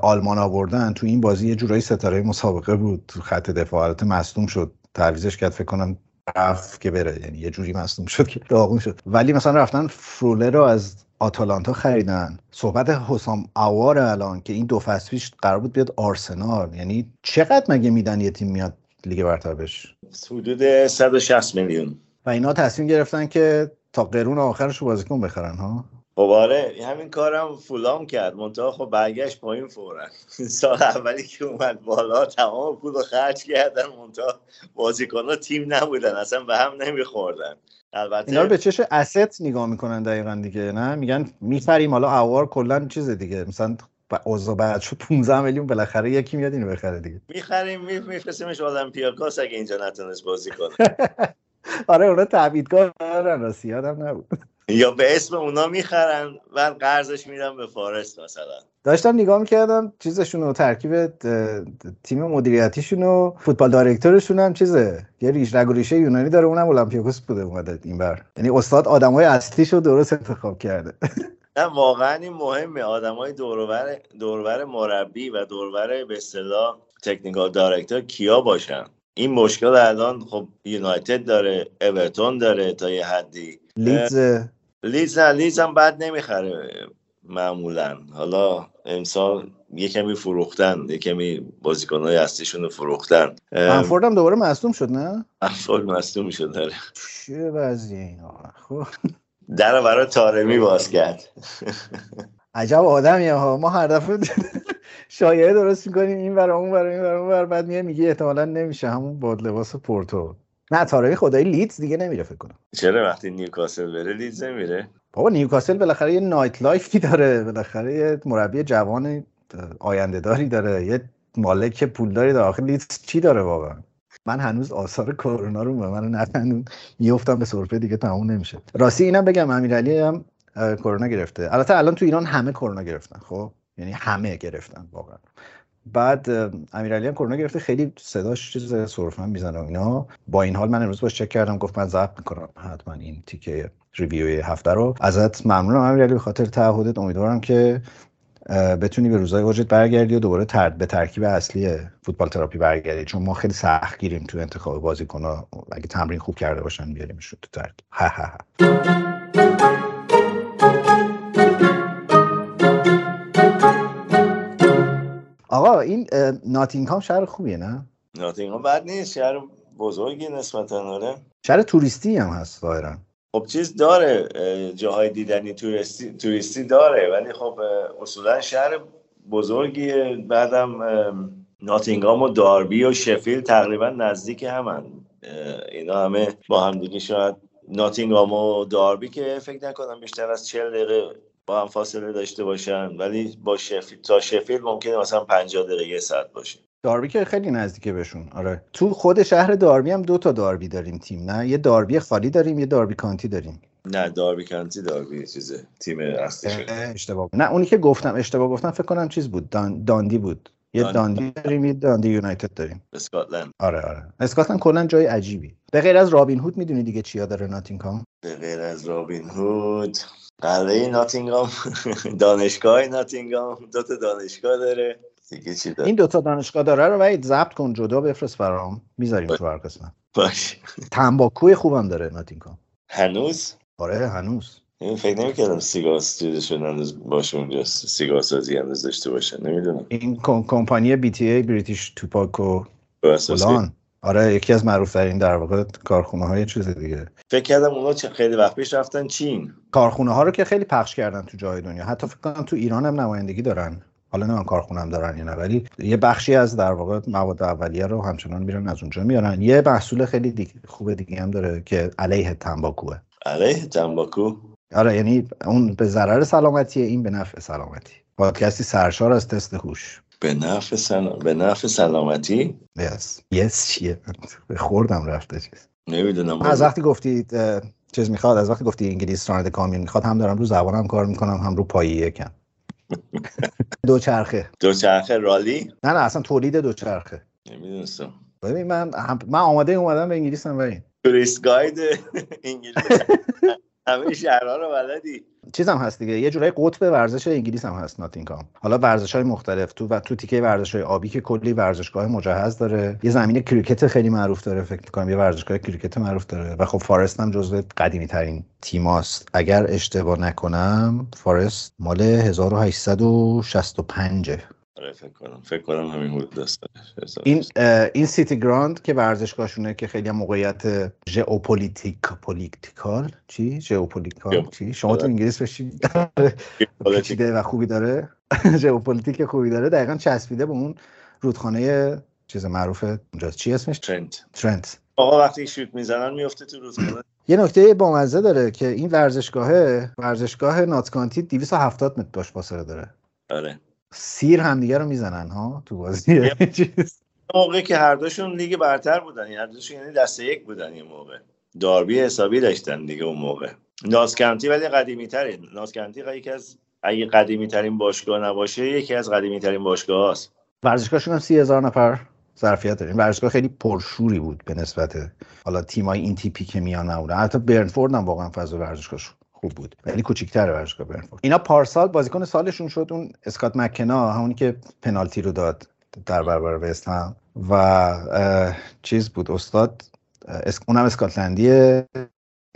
آلمان آوردن تو این بازی یه جورایی ستاره مسابقه بود تو خط دفاع، البته مصدوم شد، تعویضش کرد فکر کنم رفت که بره، یعنی یه جوری مصدوم شد که داغون شد. ولی مثلا رفتن فرولر رو از آتالانتا خریدن. صحبت حسام عوار الان که این 2 فصل پیش قرار بود بیاد آرسنال، یعنی چقدر مگه میدن یه تیم میاد لیگ برتر بش؟ حدود 160 میلیون. و اینا تصمیم گرفتن که تا قرون آخرش بازیکن بخرن ها. خب آره همین کارم فولام کرد، منتها خب برگشت پایین فورا. سال اولی که اومد بالا تمام پول رو خرج کردن، منتها بازیکن‌ها تیم نبودن، اصلا به هم نمیخوردن. البته اینا رو به چش asset نگاه میکنن دقیقاً دیگه، نه میگن می‌خریم حالا اوار کلا چیز دیگه، مثلا اوضاع بعد شد 15 میلیون بالاخره یکی میاد اینو بخره دیگه، می‌خریم می‌فرستیمش اولمپیاکوس اگه اینجا نتونست بازی کنه. آره اونا تعویضکارن راست یادم نبود. یا به اسم اونا میخرن و قرضش میدن به فارس مثلا. داشتم نگاه میکردم چیزشونو، ترکیب تیم مدیریتیشونو، فوتبال دایرکتورشون هم چیزه یه ریشه یونانی داره، اونم اولمپیاکوس بوده اومده اینور، یعنی استاد آدمای اصلیشو درست انتخاب کرده. نه واقعا این مهمه، آدمای دور و بر مربی و دور و بر به اصطلاح تکنیکال دایرکتور کیا باشن. این مشکل الان خب یونایتد داره، اورتون داره تا یه حدی، لیز هم بد نمیخره معمولا. حالا امسال یه کمی فروختن، یه کمی بازیکن‌های اصلیشون رو فروختن. منفورد هم دوباره مصدوم شد، نه؟ منفورد مصدوم شد داره. چه وضعیه اینا؟ خب در برای طارمی باز کرد. عجب آدمیه ها، ما هر دفعه شایعه درست می‌کنیم این ور اون ور این ور اون ور، بعد میگه احتمالاً نمیشه همون باد لباس پورتو. نه طارمی خدای لیدز دیگه نمیره فکر کنم. چرا وقتی نیوکاسل بره لیدز نمیره؟ بابا نیوکاسل بالاخره یه نایت لایفی داره، بالاخره یه مربی جوان آینده داری داره، یه مالک پولداری داره، آخه لیدز چی داره واقعا؟ من هنوز آثار کرونا رو به من نفهمون، میافتم به سرفه دیگه تموم نمیشه. راستی اینم بگم امیرعلی هم کرونا گرفته. البته الان تو ایران همه کرونا گرفتن، خب یعنی همه گرفتن واقعا. بعد امیرعلی هم کرونا گرفته، خیلی صداش چیز سرفه میزنه اینا. با این حال من امروز باش چک کردم، گفت من ضبط میکنم حتما این تیکه ریویوی هفته رو. ازت ممنونم امیرعلی به خاطر تعهدت، امیدوارم که بتونی به روزهای اوجت برگردی و دوباره به ترکیب اصلی فوتبال تراپی برگردی، چون ما خیلی سخت گیریم تو انتخاب بازیکن‌ها، اگه تمرین خوب کرده باشن میاریمشون تو ترکیب. آقا این ناتینگهام شهر خوبیه نه؟ ناتینگهام بد نیست، شهر بزرگی نسبتاً. آره شهر توریستی هم هست ظاهراً. خب چیز داره، جاهای دیدنی توریستی داره، ولی خب اصولا شهر بزرگیه. بعدم ناتینگهام و داربی و شفیلد تقریبا نزدیک همن، اینا همه با هم دیگه، شاید ناتینگهام و داربی که فکر نکنم بیشتر از 40 دقیقه با هم فاصله داشته باشن، ولی با شفیلد تا شفیلد ممکنه مثلا 50 دقیقه یه ساعت باشه. داربی که خیلی نزدیکه بهشون. آره تو خود شهر داربی هم 2 تا داربی داریم تیم، نه یه داربی خالی داریم یه داربی کانتی داریم. نه داربی کانتی داربی چیزه تیم اصلیشه. اشتباه نه اونی که گفتم اشتباه گفتم، فکر کنم چیز بود داندی بود. یه داندی داریم یه داندی یونایتد داریم. اسکاتلند. آره اسکاتلند کلا جای عجیبی. به غیر از رابین هود میدونی دیگه چیا داره ناتینگهام؟ به غیر از رابین هود قلعه ناتینگهام، دانشگاه ناتینگهام، 2 تا دانشگاه داره. دیگه چی داره؟ این 2 تا دانشگاه داره رو باید ضبط کن جدا بفرست برام، میذاریم تو هر قسمت. باشه. تنباکوی خوبم داره ناتینگهام. هنوز؟ آره هنوز. این فکر نمی‌کردم سیگار استودیوشون هنوز باشه اونجا، سیگار سازی هنوز داشته باشه. نمیدونم. این کمپانی BTA بریتیش توپاکو فلان. آره یکی از معروف‌ترین در واقع کارخونه‌های چیز دیگه. فکر کردم اونا خیلی وقت پیش رفتن چین. کارخونه‌ها رو که خیلی پخش کردن تو جای دنیا، حتی فکر کنم تو ایران هم نمایندگی دارن. حالا نه کارخونه هم دارن یا نه، ولی یه بخشی از در واقع مواد اولیه رو همچنان میرن از اونجا میارن. یه محصول خیلی خوب دیگه هم داره که علیه تنباکوه. علیه تنباکو؟ آره یعنی اون به ضرر سلامتی، این به نفع سلامتی. پادکستی سرشار از تست هوش. به نفع سلامتی؟ یس چیه؟ خوردم رفته چیز نمیدونم. از وقتی گفتی چیز میخواد، از وقتی گفتی انگلیس راننده کامیون میخواد، هم دارم رو زبانم کار میکنم هم رو پاییه کم. دوچرخه رالی؟ نه اصلا تولید دوچرخه نمیدونستم. ببین من آماده اومدم به انگلیس هم، ببین توریست گاید انگلیس همه شهرها رو بلدی. چیز هم هست دیگه، یه جورای قطب ورزش انگلیس هم هست ناتینگهام. حالا ورزش‌های مختلف تو تیکه ورزش‌های آبی که کلی ورزشگاه مجهز داره، یه زمین کریکت خیلی معروف داره، فکر می‌کنم یه ورزشگاه کریکت معروف داره، و خب فارست هم جزو قدیمی‌ترین تیم‌هاست. اگر اشتباه نکنم فارست مال 1865. آره فکر کنم همین حدود است. این سیتی گراند که ورزشگاهشونه که خیلی موقعیت ژئوپلیتیکال شما تو انگلیس بشین چیده و خوبی داره، ژئوپلیتیک خوبی داره، دقیقاً چسبیده به اون رودخانه چیز معروفه اونجا، چی اسمش؟ ترنت. آقا وقتی شوت میزنن میفته تو رودخانه. یه نکته بامزه داره که این ورزشگاه نات کانتی 270 متر باش فاصله داره. آره. سیر همدیگه رو میزنن ها تو بازی. موقعی که هر دوشون لیگ برتر بودن، هر دوشون یعنی دسته یک بودن، یه موقع داربی حسابی داشتن دیگه اون موقع. نات کانتی ولی قدیمی‌تره. نات کانتی یکی از اگه قدیمی‌ترین باشگاه نباشه یکی از قدیمی‌ترین باشگاه‌هاست. ورزشگاهشون هم 30000 نفر ظرفیت داریم. ورزشگاه خیلی پرشوری بود به نسبت حالا تیمای این تیپی که میان آوردن. حتی برنفورد هم واقعا فضا ورزشگاهش خوب بود، ولی کوچیک‌تر ورزشگاه برنفورد. اینا پارسال بازیکن سالشون شد اون اسکات مکنا، همونی که پنالتی رو داد در برابر وست هم و چیز بود استاد، اونم اسکاتلندیه،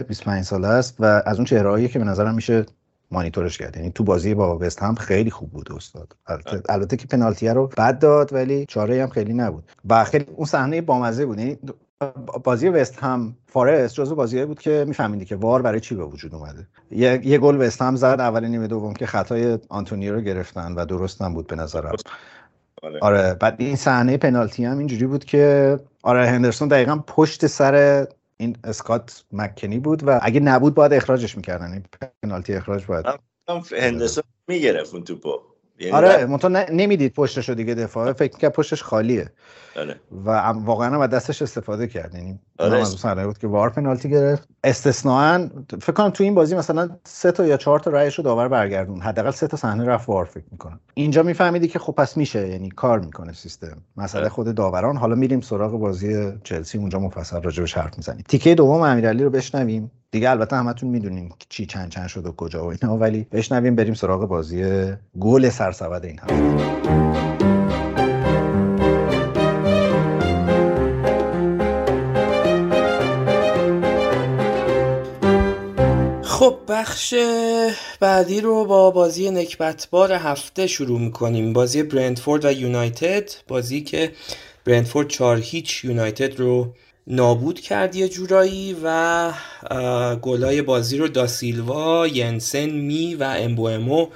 25 ساله است و از اون چهرهایی که به نظرم میشه مانیتورش کرد، یعنی تو بازی با وست هم خیلی خوب بود استاد. البته که پنالتی رو بد داد ولی چاره هم خیلی نبود و خیلی اون صحنه بامزه بود. یعنی بازی وست هم فارست جزو بازیایی بود که میفهمیدی که وار برای چی به وجود اومده. یه گل وست هم زد اول نیمه دوم که خطای آنتونیو رو گرفتن و درست هم بود به نظرم. آره بعد این صحنه پنالتی هم اینجوری بود که آره هندرسون دقیقاً پشت سر این اسکات مکنی بود و اگه نبود باید اخراجش میکردن، این پنالتی اخراج باید هندسون میگرفت اون توپو، یعنی آره منتها نمیدید پشتشو دیگه، دفاعه فکر کنم پشتش خالیه. آره. و واقعا هم از دستش استفاده کرد، یعنی آره از صحنه بود که وار پنالتی گرفت. استثنااً فکر کنم تو این بازی مثلا 3 تا یا 4 تا رایشو داور برگردون، حداقل 3 تا صحنه رفت وار فکر میکنم. اینجا میفهمیدی که خب پس میشه، یعنی کار میکنه سیستم. مسئله آره. خود داوران. حالا میریم سراغ بازی چلسی، اونجا مفصل راجعش حرف میزنیم. تیکه دوم امیرعلی رو بشنویم دیگه، البته همتون میدونیم چی چند شد و کجا و اینا، ولی بشنویم بریم سراغ بازی گل سرسبد این هفته. خب بخش بعدی رو با بازی نکبتبار هفته شروع میکنیم، بازی برنتفورد و یونایتد، بازی که برنتفورد 4-0 یونایتد رو نابود کرد یه جورایی و گلای بازی رو داسیلوا، ینسن، می و امبومو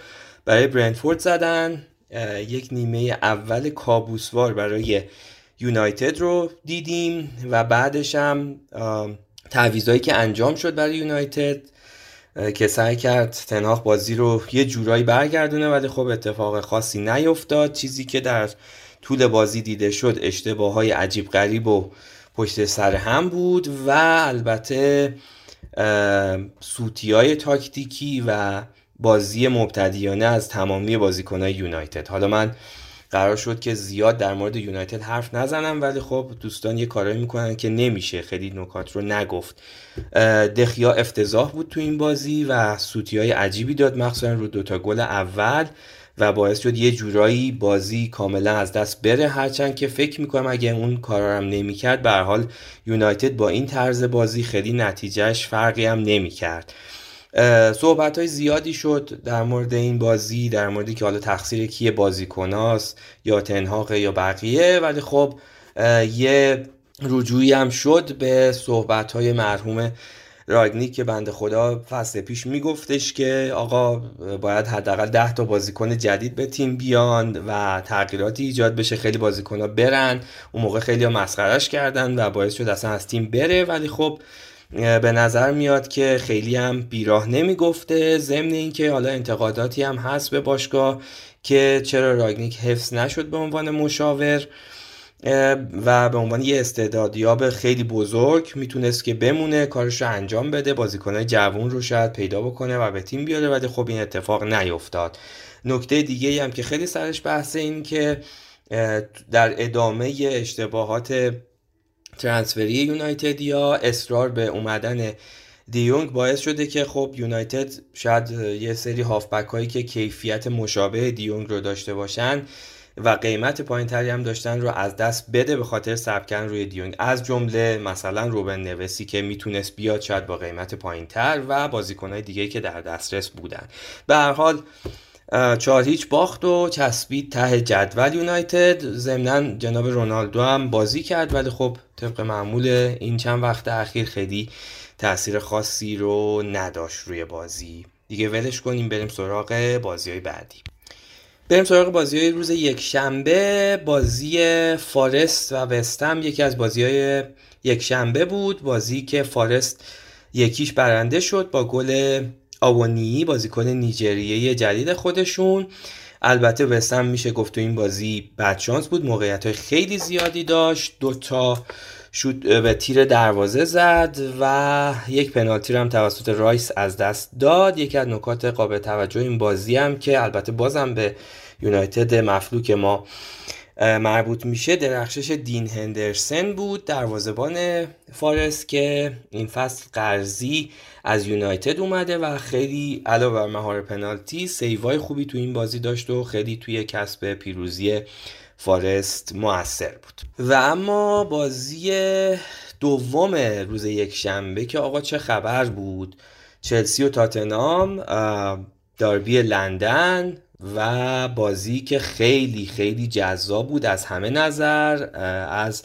برای برنتفورد زدن. یک نیمه اول کابوسوار برای یونایتد رو دیدیم و بعدش هم تعویضایی که انجام شد برای یونایتد که سعی کرد تن هاگ بازی رو یه جورایی برگردونه، ولی خب اتفاق خاصی نیفتاد. چیزی که در طول بازی دیده شد اشتباه‌های عجیب غریب و پشت سر هم بود و البته سوتی‌های تاکتیکی و بازی مبتدیانه از تمامی بازیکن‌های یونایتد. حالا من قرار شد که زیاد در مورد یونایتد حرف نزنم، ولی خب دوستان یه کارایی میکنن که نمیشه خیلی نکات رو نگفت. دخیا افتضاح بود تو این بازی و سوتی‌های عجیبی داد، مخصوصا رو دوتا گل اول و باعث شد یه جورایی بازی کاملا از دست بره، هرچند که فکر میکنم اگه اون کارا رو نمی‌کرد به هر حال یونایتد با این طرز بازی خیلی نتیجهش فرقی هم نمی‌کرد. صحبت‌های زیادی شد در مورد این بازی، در موردی که حالا تقصیر کیه، بازیکناست یا تن هاگ یا بقیه، ولی خب یه رجوعی هم شد به صحبت‌های مرحوم راگنیک که بنده خدا فصل پیش میگفتش که آقا باید حداقل 10 تا بازیکن جدید به تیم بیان و تغییراتی ایجاد بشه، خیلی بازیکن‌ها برن. اون موقع خیلی‌ها مسخرهش کردن و باعث شد اصلا از تیم بره، ولی خب به نظر میاد که خیلی هم بیراه نمیگفته. ضمن اینکه حالا انتقاداتی هم هست به باشگاه که چرا راگنیک حفظ نشد به عنوان مشاور و به عنوان یه استعدادیاب خیلی بزرگ، میتونست که بمونه، کارش رو انجام بده، بازیکنهای جوان رو شاید پیدا بکنه و به تیم بیاره، ولی خب این اتفاق نیفتاد. نکته دیگه هم که خیلی سرش بحثه این که در ادامه اشتباهات ترانسفری یونایتد یا اصرار به اومدن دیونگ باعث شده که خب یونایتد شاید یه سری هافبک هایی که کیفیت مشابه دیونگ رو داشته باشن و قیمت پایین‌تری هم داشتن رو از دست بده به خاطر سبکن روی دیونگ، از جمله مثلا روبن نوسی که میتونست بیاد شاید با قیمت پایین‌تر و بازیکن‌های دیگه که در دسترس بودن. به هر حال 4-0 باخت و چسبید ته جدول یونایتد. ضمناً جناب رونالدو هم بازی کرد، ولی خب طبق معمول این چند وقت اخیر خیلی تأثیر خاصی رو نداشت روی بازی. دیگه ولش کنیم، بریم سراغ بازی‌های بعدی. بریم سراغ بازی‌های روز یک شنبه. بازی فارست و وستهم یکی از بازی‌های یک شنبه بود، بازی که فارست 1-0 برنده شد با گل آوانی، بازیکن نیجریه جدید خودشون. البته وستهم میشه گفت تو این بازی بدشانس بود، موقعیت‌های خیلی زیادی داشت، 2 تا شوت به تیر دروازه زد و 1 پنالتی هم توسط رایس از دست داد. یکی از نکات قابل توجه این بازی هم که البته بازم به یونایتد مفلوک ما مربوط میشه، درخشش دین هندرسن بود، دروازه‌بان فارست که این فصل قرضی از یونایتد اومده و خیلی علاوه بر مهار پنالتی سیوای خوبی تو این بازی داشت و خیلی توی کسب پیروزی فارست مؤثر بود. و اما بازی دوم روز یک شنبه که آقا چه خبر بود، چلسی و تاتنهام، داربی لندن و بازی که خیلی خیلی جذاب بود از همه نظر، از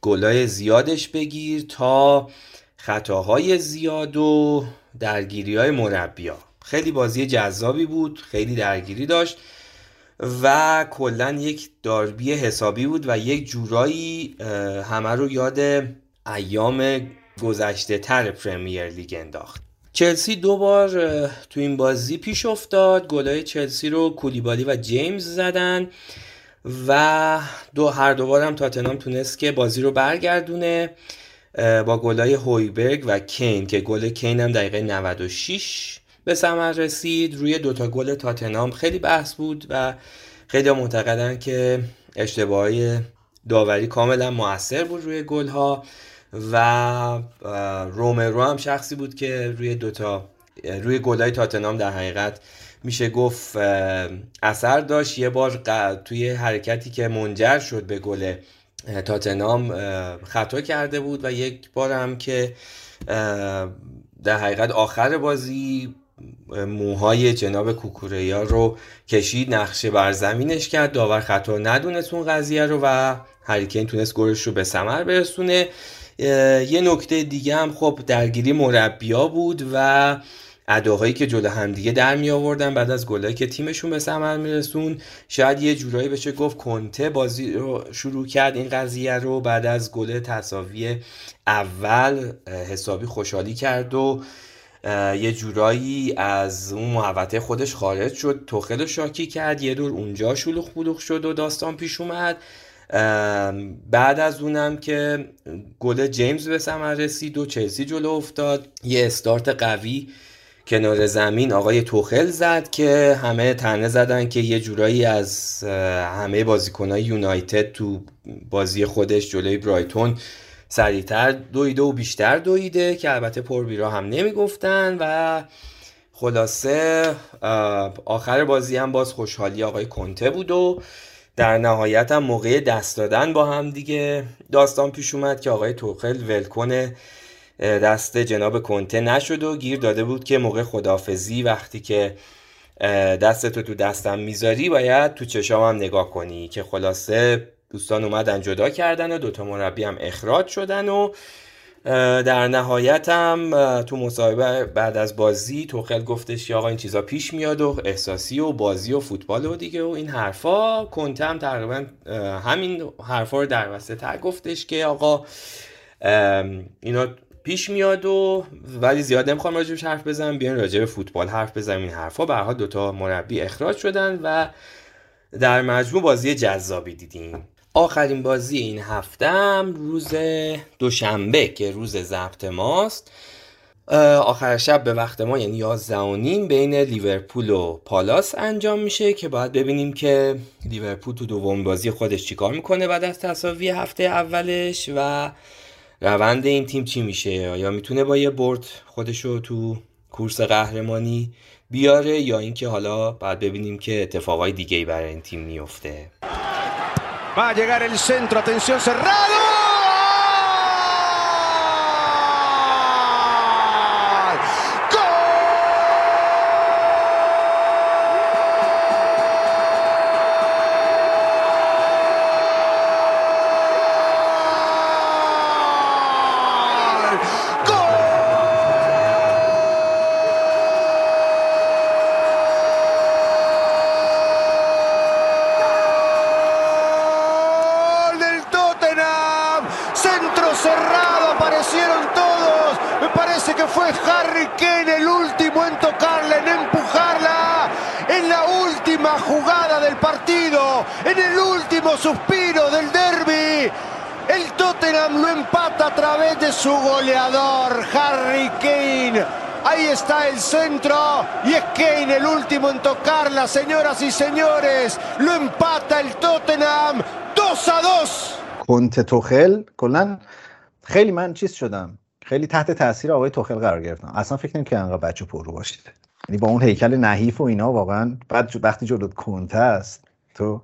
گلای زیادش بگیر تا خطاهای زیاد و درگیری‌های مربی‌ها. خیلی بازی جذابی بود، خیلی درگیری داشت و کلن یک داربی حسابی بود و یک جورایی همه رو یاد ایام گذشته تر پرمیر لیگ انداخت. چلسی 2 بار تو این بازی پیش افتاد، گلای چلسی رو کولیبالی و جیمز زدن و هر دوبار هم تاتنهام تونست که بازی رو برگردونه با گلای هویبرگ و کین که گل کین هم دقیقه 96 به ثمر رسید. روی 2 تا گل تاتنهام خیلی بحث بود و خیلی معتقدن که اشتباهی داوری کاملا مؤثر بود روی گل‌ها و رومرو هم شخصی بود که روی گل‌های تاتنهام در حقیقت میشه گفت اثر داشت. یه بار توی حرکتی که منجر شد به گل تاتنهام خطا کرده بود و یک بار هم که در حقیقت آخر بازی موهای جناب کوکوریا رو کشید، نقشه بر زمینش کرد، داور خطا ندونست اون قضیه رو و هری کین تونست گلش رو به ثمر برسونه. یه نکته دیگه هم خب درگیری مربی‌ها بود و اداهایی که جلو هم دیگه در می آوردن بعد از گلایی که تیمشون به ثمر میرسون. شاید یه جورایی بشه گفت کنته بازی رو شروع کرد این قضیه رو، بعد از گل تساوی اول حسابی خوشحالی کرد و یه جورایی از اون محوطه خودش خارج شد، توخل شاکی کرد، یه دور اونجا شلوغ بلوغ شد و داستان پیش اومد. بعد از اونم که گل جیمز به ثمر رسید و چلسی جلو افتاد، یه استارت قوی کنار زمین آقای توخل زد که همه طعنه زدن که یه جورایی از همه بازیکن‌های یونایتد تو بازی خودش جلوی برایتون سریعتر دویده و بیشتر دویده، که البته پربیرا هم نمیگفتن. و خلاصه آخر بازی هم باز خوشحالی آقای کنته بود و در نهایت هم موقع دست دادن با هم دیگه داستان پیش اومد که آقای توخل ولکن دست جناب کنته نشد و گیر داده بود که موقع خداحافظی وقتی که دستتو تو دستم میذاری باید تو چشامم نگاه کنی، که خلاصه دوستان اومدن جدا کردن و 2 تا مربی هم اخراج شدن و در نهایت هم تو مصاحبه بعد از بازی توخل گفتش آقا این چیزا پیش میاد و احساسی و بازی و فوتبال و دیگه و این حرفا. کنته هم تقریبا همین حرفا رو در وسط تر گفتش که آقا اینا پیش میاد و ولی زیاد نمیخوام راجبش حرف بزنم، بیان راجب فوتبال حرف بزنیم این حرفا. به هر حال 2 تا مربی اخراج شدن و در مجموع بازی جذابی دیدیم. آخرین بازی این هفته هم روز دوشنبه که روز ضبط ماست، آخر شب به وقت ما یعنی 11:30 بین لیورپول و پالاس انجام میشه که باید ببینیم که لیورپول تو دوم بازی خودش چیکار میکنه بعد از تساوی هفته اولش و روند این تیم چی میشه، آیا میتونه با یه برد خودشو تو کورس قهرمانی بیاره یا اینکه حالا باید ببینیم که اتفاقای دیگه‌ای برای این تیم میفته. Va a llegar el centro, atención cerrado. ¡Gol! parece que fue Harry Kane el último en tocarla, en empujarla, en la última jugada del partido, en el último suspiro del derbi. El Tottenham lo empata a través de su goleador, Harry Kane. Ahí está el centro y es Kane el último en tocarla, señoras y señores. Lo empata el Tottenham 2-2. کنت توخل کلا خیلی من چیز شدم، خیلی تحت تاثیر آقای توخل قرار گرفتم. اصلا فکر نمی‌کنم که انقدر بچه پررو باشید، یعنی با اون هیکل نحیف و اینا واقعا. بعد وقتی جلو کنته است تو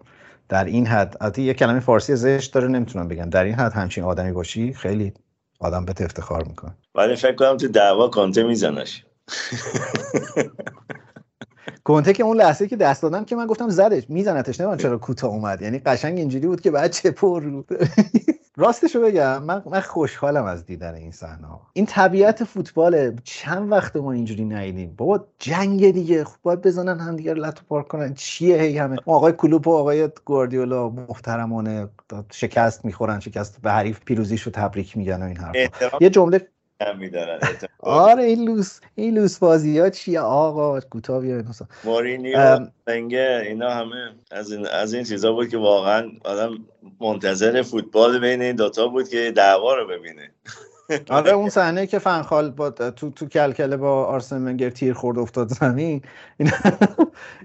در این حد، البته یه کلمه فارسی زشت داره نمیتونم بگم، در این حد همچین آدمی باشی خیلی آدم بهت افتخار میکنه. ولی فکر کنم تو دعوا کنته میزنش. کنته که اون لحظه که دست دادم که من گفتم زدش میزنتش، نمیدونم چرا کوتاه اومد، یعنی قشنگ اینجوری بود که بعد چه پر رو. راستشو بگم من خوشحالم از دیدن این صحنه ها. این طبیعت فوتبال، چند وقت ما اینجوری ندیدیم. بابا جنگ دیگه، خوب باید بزنن هم دیگه، لتو پارک کنن، چیه هی همه آقای کلوپ و آقای گواردیولا محترمانه شکست میخورن، شکست به حریف پیروزیشو تبریک میگن و این حرفا. یه جمله میدارن. آره این لوس بازی‌ها چیه آقا، کوتاه بیا اینا. مورینیو، بنگر، اینا همه از این چیزا بود که واقعا آدم منتظر فوتبال بین این دوتا بود که دعوا رو ببینه. آره اون صحنه که فنخال با تو کلکله با آرسن ونگر تیر خورد افتاد زمین،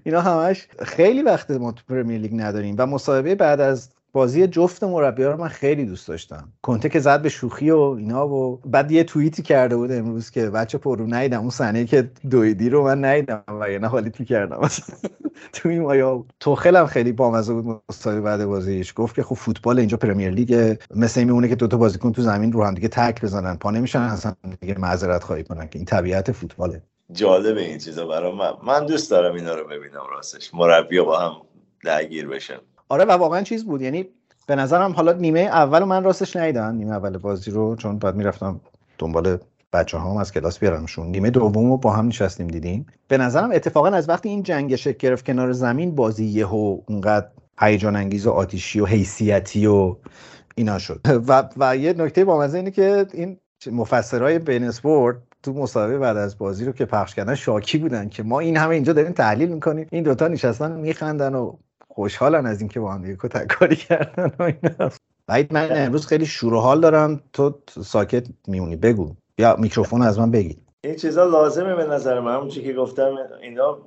اینا همش خیلی وقت ما تو پرمیر لیگ نداریم. و مصاحبه بعد از بازی جفت مربی‌ها رو من خیلی دوست داشتم. کنته که زد به شوخی و اینا، و بعد یه توییتی کرده بود امروز که بچه پرو ندیدم اون صحنه که دویدی رو من ندیدم و یعنی حالیت می‌کردم اصلا. تو این مایا توخل هم خیلی بامزه بود مصاحبه بعد بازیش، گفت که خب فوتبال اینجا پرمیر لیگ مثل این میمونه که دوتا بازیکن تو زمین رو هم دیگه تک بزنن، پا نمیشن اصلا دیگه معذرت خواهی کنن، که این طبیعت فوتباله. جالب این چیزا برام، من دوست دارم اینا رو ببینم راستش، مربی‌ها با هم درگیر بشن. آره و واقعا چیز بود، یعنی به نظرم حالا نیمه اول من راستش ندیدم، نیمه اول بازی رو، چون بعد میرفتم دنبال بچه‌هام از کلاس بیارمشون. نیمه دوم رو با هم نشستیم دیدیم. به نظرم اتفاقا از وقتی این جنگ شکل گرفت کنار زمین، بازی یهو اونقدر هیجان انگیز و آتشی و حیثیتی و اینا شد. و یه نکته بامزه اینه که این مفسرای بین اسپورت تو مصاحبه بعد از بازی رو که پخش کردن شاکی بودن که ما این همه اینجا داریم تحلیل می‌کنیم، این دوتا نشستن می‌خندن و خوشحالن از اینکه با هم دیگه کتککاری کردن و اینا. بعید من امروز خیلی شور و حال دارم، تو ساکت میمونی، بگو، یا میکروفون از من بگید. این چیزا لازمه به نظر من، همون چیزی که گفتم، اینا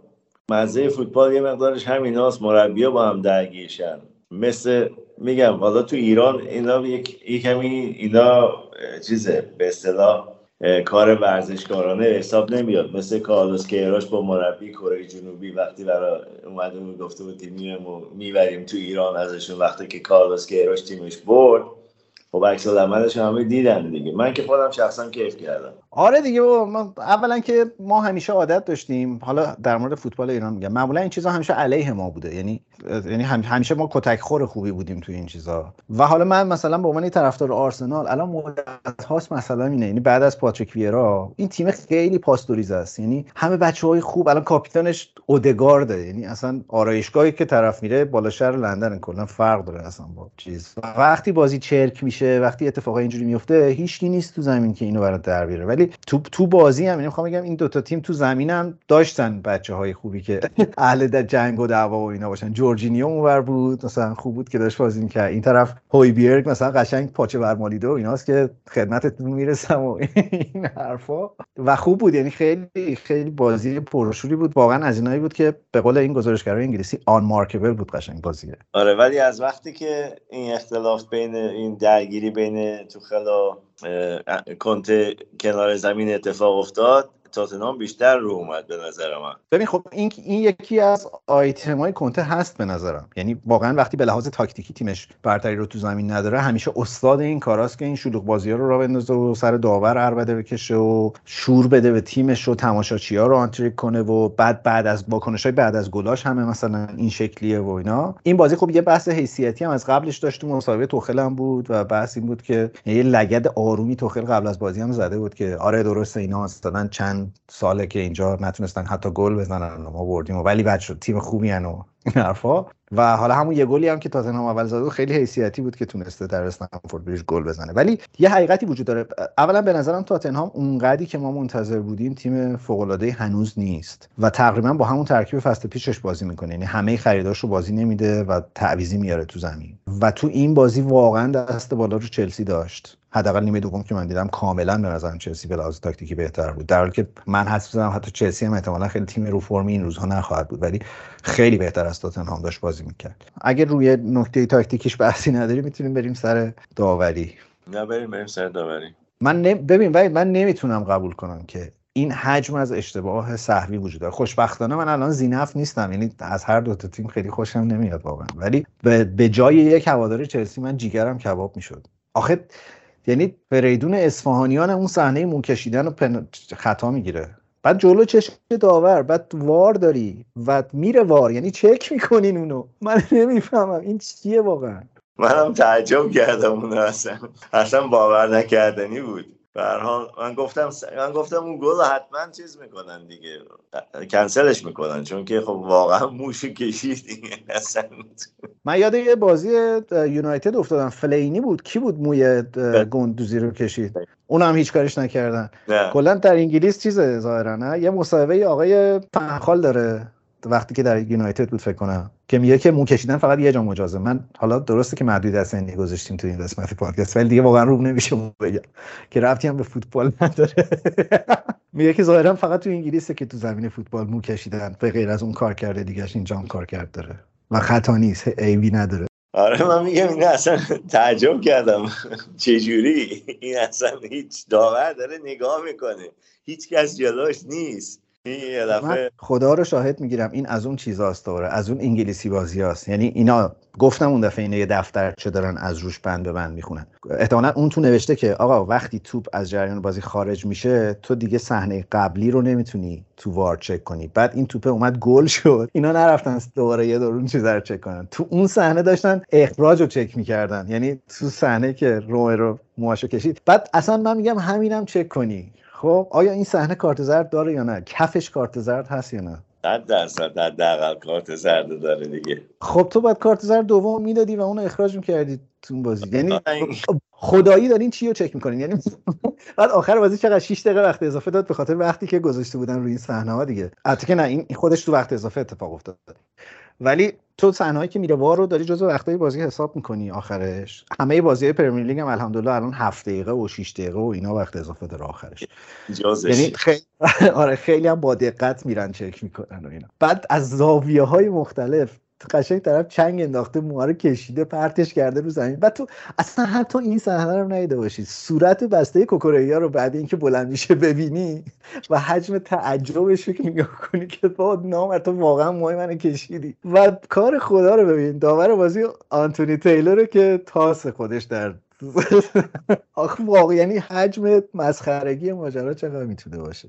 مزه فوتبال یه مقدارش همیناست، مربی‌ها با هم درگیرشن. مثل میگم والا تو ایران اینا یک کمی اینا چیزه به اصطلاح کار ورزشکارانه حساب نمیاد، مثل کارلوس کیراش با مربی کره جنوبی وقتی برای اومدمون گفته بود تیمیمو میبریم تو ایران ازشون، وقتی که کارلوس کیراش تیمش برد خب عکس‌العملش همه دیدن دیگه. من که خودم شخصا کیف کردم. آره دیگه بابا، اولا که ما همیشه عادت داشتیم، حالا در مورد فوتبال ایران میگم، معمولا این چیزا همیشه علیه ما بوده، یعنی همیشه ما کتک خور خوبی بودیم تو این چیزا. و حالا من مثلا به عنوان طرفدار آرسنال الان مدت هاست مثلا اینه، یعنی بعد از پاتریک ویرا این تیم خیلی پاستوریزه است، یعنی همه بچهای خوب، الان کاپیتانش اودگارده، یعنی اصلا آرایشگاهی که طرف میره بالا شهر لندن کلا فرق داره اصلا با چیز. وقتی بازی چرک میشه، وقتی اتفاقای اینجوری میفته، هیچکی نیست تو زمین که اینو برات در بیاره. ولی تو بازی هم میخوام بگم این دوتا تیم تو زمین هم داشتن بچهای خوبی که اهل جنگ و دعوا و اینا باشن. جورجینیو اونور بود مثلا، خوب بود که داشت بازی می‌کرد، این طرف هویبرگ مثلا قشنگ پاچه برمالیده و ایناست که خدمتتون میرسم و این حرفا، و خوب بود، یعنی خیلی خیلی بازی پرشوری بود واقعا. از اینایی بود که به قول این گزارشگرای انگلیسی آن مارکبل بود قشنگ بازی. آره ولی از وقتی که این اختلاف بین این درگیری بین توخل و کنته کنار زمین اتفاق افتاد، تاتنهام بیشتر رو اومد به نظر من. ببین خب این یکی از آیتم‌های کنته هست به نظرم، یعنی واقعا وقتی به لحاظ تاکتیکی تیمش برتری رو تو زمین نداره، همیشه استاد این کاراست که این شلوغ بازی‌ها رو راه بندازه و سر داور ار بده بکشه و شور بده به تیمش و تماشاگرها رو آنتریک کنه و بعد از واکنش‌های بعد از گلاش همه مثلا این شکلیه و اینا. این بازی خب یه بحث حیثیتی هم از قبلش داشت، تو مسابقه توخل هم بود و بحث این بود که یه لگد آرومی توخل قبل از بازی هم زده بود که آره درسته اینا اصلا چند چند ساله که اینجا نتونستن حتی گل بزنن، ما بردیم ولی بچه تیم خوبی هن و این حرفا. و حالا همون یه گلی هم که تازه نام اول زده خیلی حیثیتی بود که تونسته در استنفورد بریج گل بزنه. ولی یه حقیقتی وجود داره، اولا به نظرم تاتنهام اونقدری که ما منتظر بودیم تیم فوق العاده هنوز نیست و تقریبا با همون ترکیب فصل پیشش بازی میکنه، یعنی همه خریداشو بازی نمیده و تعویضی میاره تو زمین. و تو این بازی واقعا دست بالا رو چلسی داشت، حداقل نیمه دوم که من دیدم کاملا به نظرم چلسی به لحاظ تاکتیکی بهتر بود، در حالی که من حدس می‌زنم حتی چلسی هم احتمالاً خیلی تیم رو فرمی این روزها نخواهد بود، ولی خیلی بهتر از تاتنهام داشت بازی میکرد. اگه روی نکته تاکتیکیش بحثی نداری میتونیم بریم سر داوری. نه بریم سر داوری. من نمیتونم قبول کنم که این حجم از اشتباه سهوی وجود داره. خوشبختانه من الان زینف نیستم، یعنی از هر دو تا تیم خیلی خوشم نمیاد واقعا، ولی به جای یک هوادار چلسی من جیگرم کباب میشد. آخه یعنی فریدون اصفهانیان اون صحنه مو کشیدن و خطا میگیره، بعد جلو چشم داور، بعد وار داری و میره وار، یعنی چک میکنین اونو. من نمیفهمم این چیه واقعا، منم تعجب کردم اونو، اصلا باور نکردنی بود. به هر حال من گفتم اون گل حتما چیز میکنن دیگه، کنسلش میکنن، چون که خب واقعا موشو کشید دیگه. من یاد یه بازی یونایتد افتادم، فلینی بود کی بود موی گندوزی رو کشید، اونم هیچ کارش نکردن. کلا در انگلیس چیزه ظاهرا، نه یه مصاحبه آقای پنخال داره وقتی که در یونایتد بود فکر کنم، که میگه که مو کشیدن فقط یه جا مجازه. من حالا درسته که محدود سنی گذاشتیم تو این قسمت پادکست، ولی دیگه واقعا رو نمیشه بگم که ربطی هم به فوتبال نداره. میگه که ظاهرا فقط تو انگلیسه که تو زمین فوتبال مو کشیدن به غیر از اون کار کرده دیگه اینجام کار کرد داره و خطا نیست، عیبی نداره. آره من میگم این اصلا تعجب کردم چجوری این اصلا هیچ داور داره نگاه میکنه، هیچ کس جلوش نیست. من خدا رو شاهد میگیرم این از اون چیزاست دوره، از اون انگلیسی بازی هاست. یعنی اینا گفتم اون دفعه اینا یه دفترچه دارن از روش بند به بند میخونن، احتمالاً اون تو نوشته که آقا وقتی توپ از جریان بازی خارج میشه تو دیگه صحنه قبلی رو نمیتونی تو وار چک کنی، بعد این توپ اومد گل شد، اینا نرفتن دوباره یه دور اون چیزا رو چک کنن. تو اون صحنه داشتن اخراج رو چک میکردن، یعنی تو صحنه که رو مواشو کشید، بعد اصلا من میگم همینم چک کنی، خب آیا این صحنه کارت زرد داره یا نه، کفش کارت زرد هست یا نه. 100% حداقل کارت زرد داره دیگه. خب تو باید کارت زرد دوم میدادی و اون اخراج میکردی تو اون بازی، یعنی خدایی دارین چی رو چک میکنین. یعنی بعد آخر بازی چقدر 6 دقیقه وقت اضافه داد به خاطر وقتی که گذاشته بودن روی این صحنه ها دیگه. البته که نه این خودش تو وقت اضافه اتفاق افتاد، ولی تو صحنه‌ای که میره وار رو داری جزو وقتای بازی حساب می‌کنی. آخرش همه بازی‌های پرمیر لیگ هم الحمدلله الان 7 دقیقه و 6 دقیقه و اینا وقت اضافه داره آخرش، یعنی خیلی آره خیلی هم با دقت میرن چک میکنن و اینا. بعد از زاویه‌های مختلف قشنگ طرف چنگ انداخته، موها رو کشیده، پرتش کرده رو زمین. بعد تو اصلا حتی این صحنه رو ندیده باشی، صورت بسته کوکوریا رو بعد اینکه بلند میشه ببینی و حجم تعجبش رو که نگاه کنی که باد نام تو واقعا موهای منو کشیدی. و کار خدا رو ببین داور بازی آنتونی تیلور که تاس خودش در آخه واقعا یعنی حجم مسخرگی ماجرا چقدر میتونه باشه.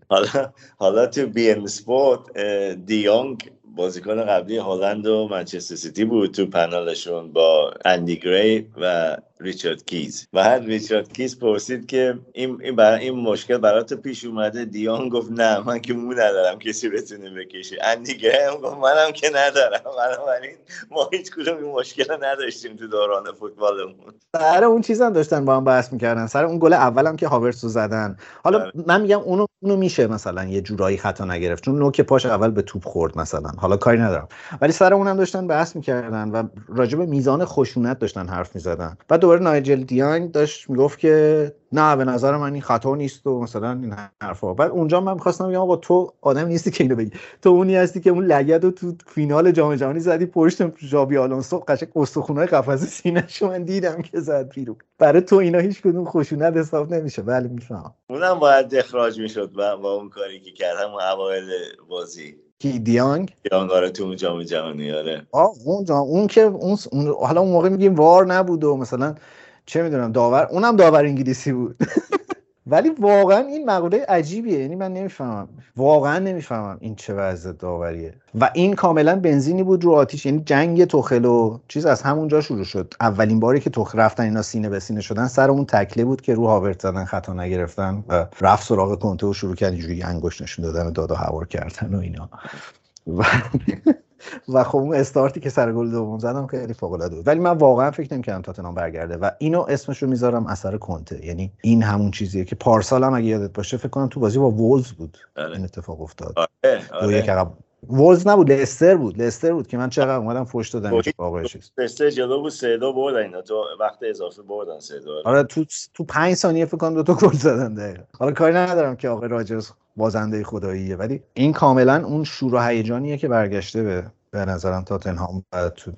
حالا تو بی ام اسپورت دیونگ بازیکن قبلی هالند و منچستر سیتی بود، تو پنالشون با اندی گری و ریچارد کیز، و بعد ریچارد کیز پرسید که این مشکل برات پیش اومده؟ دیان گفت نه من که مو ندارم کسی بتونه بکشه. اندی گری هم گفت منم که ندارم، بنابراین ما هیچ کدوم این مشکل رو نداشتیم تو دوران فوتبالمون. سر اون چیزا داشتن با هم بحث می‌کردن، سر اون گل اولام که هاورتس رو زدن. حالا من میگم اونو میشه مثلا یه جورایی خطا نگرفت چون نوک پاش اول به توپ خورد مثلا، حالا کاری ندارم، ولی سر اونم داشتن بحث می‌کردن و راجع به میزان خشونت داشتن حرف می‌زدن. بعد دوباره نایجل دیانگ داشت میگفت که نه به نظر من این خطا نیست و مثلا این حرفا. بعد اونجا من می‌خواستم بگم آقا تو آدم نیستی که اینو بگی، تو اونی هستی که اون لگدو تو فینال جام جهانی زدی پشت ژابی آلونسو، قشنگ استخونای قفسه سینه‌شو من دیدم که زد بیرو. برای تو اینا هیچ کدوم خشونت حساب نمیشه. بله میفهمم اونم باید اخراج میشد با اون کاری که کردم اوایل بازی. کی دیانگ آره تو جام جهانی آره اون که اون حالا اون موقع میگیم وار نبود و مثلا چه میدونم داور، اونم داور انگلیسی بود ولی واقعا این مقوله عجیبیه، یعنی من نمیفهمم، واقعا نمیفهمم این چه وضع داوریه. و این کاملا بنزینی بود رو آتیش، یعنی جنگ توخل و چیز از همونجا شروع شد. اولین باری که توخل رفتن اینا سینه به سینه شدن سر اون تکله بود که رو هاورت زدن، خطا نگرفتن و رفت سراغ کنته و شروع کرد اینجوری انگشت نشون دادن و دادا هوار کردن و اینا. و خب اون استارتی که سر گل دوم زدم خیلی فوق العاده بود، ولی من واقعا فکر نمی‌کردم تاتنهام برگرده و اینو اسمش رو میذارم اثر کنته. یعنی این همون چیزیه که پارسال هم اگه یادت باشه فکر کنم تو بازی با وولز بود این اتفاق افتاد. وولز نبود، لستر بود که من چقدر اومدم فوش دادم اتفاقی چیز. لستر جلو بود 3-2 بردن اینا، تو وقت اضافه بردن 3-2. آره تو 5 ثانیه فکر کنم دو تا گل زدن دقیقاً. حالا کاری ندارم که آقای راجرز بازنده خداییه، ولی این کاملا اون شور و هیجانیه که برگشته به نظرم تاتنهام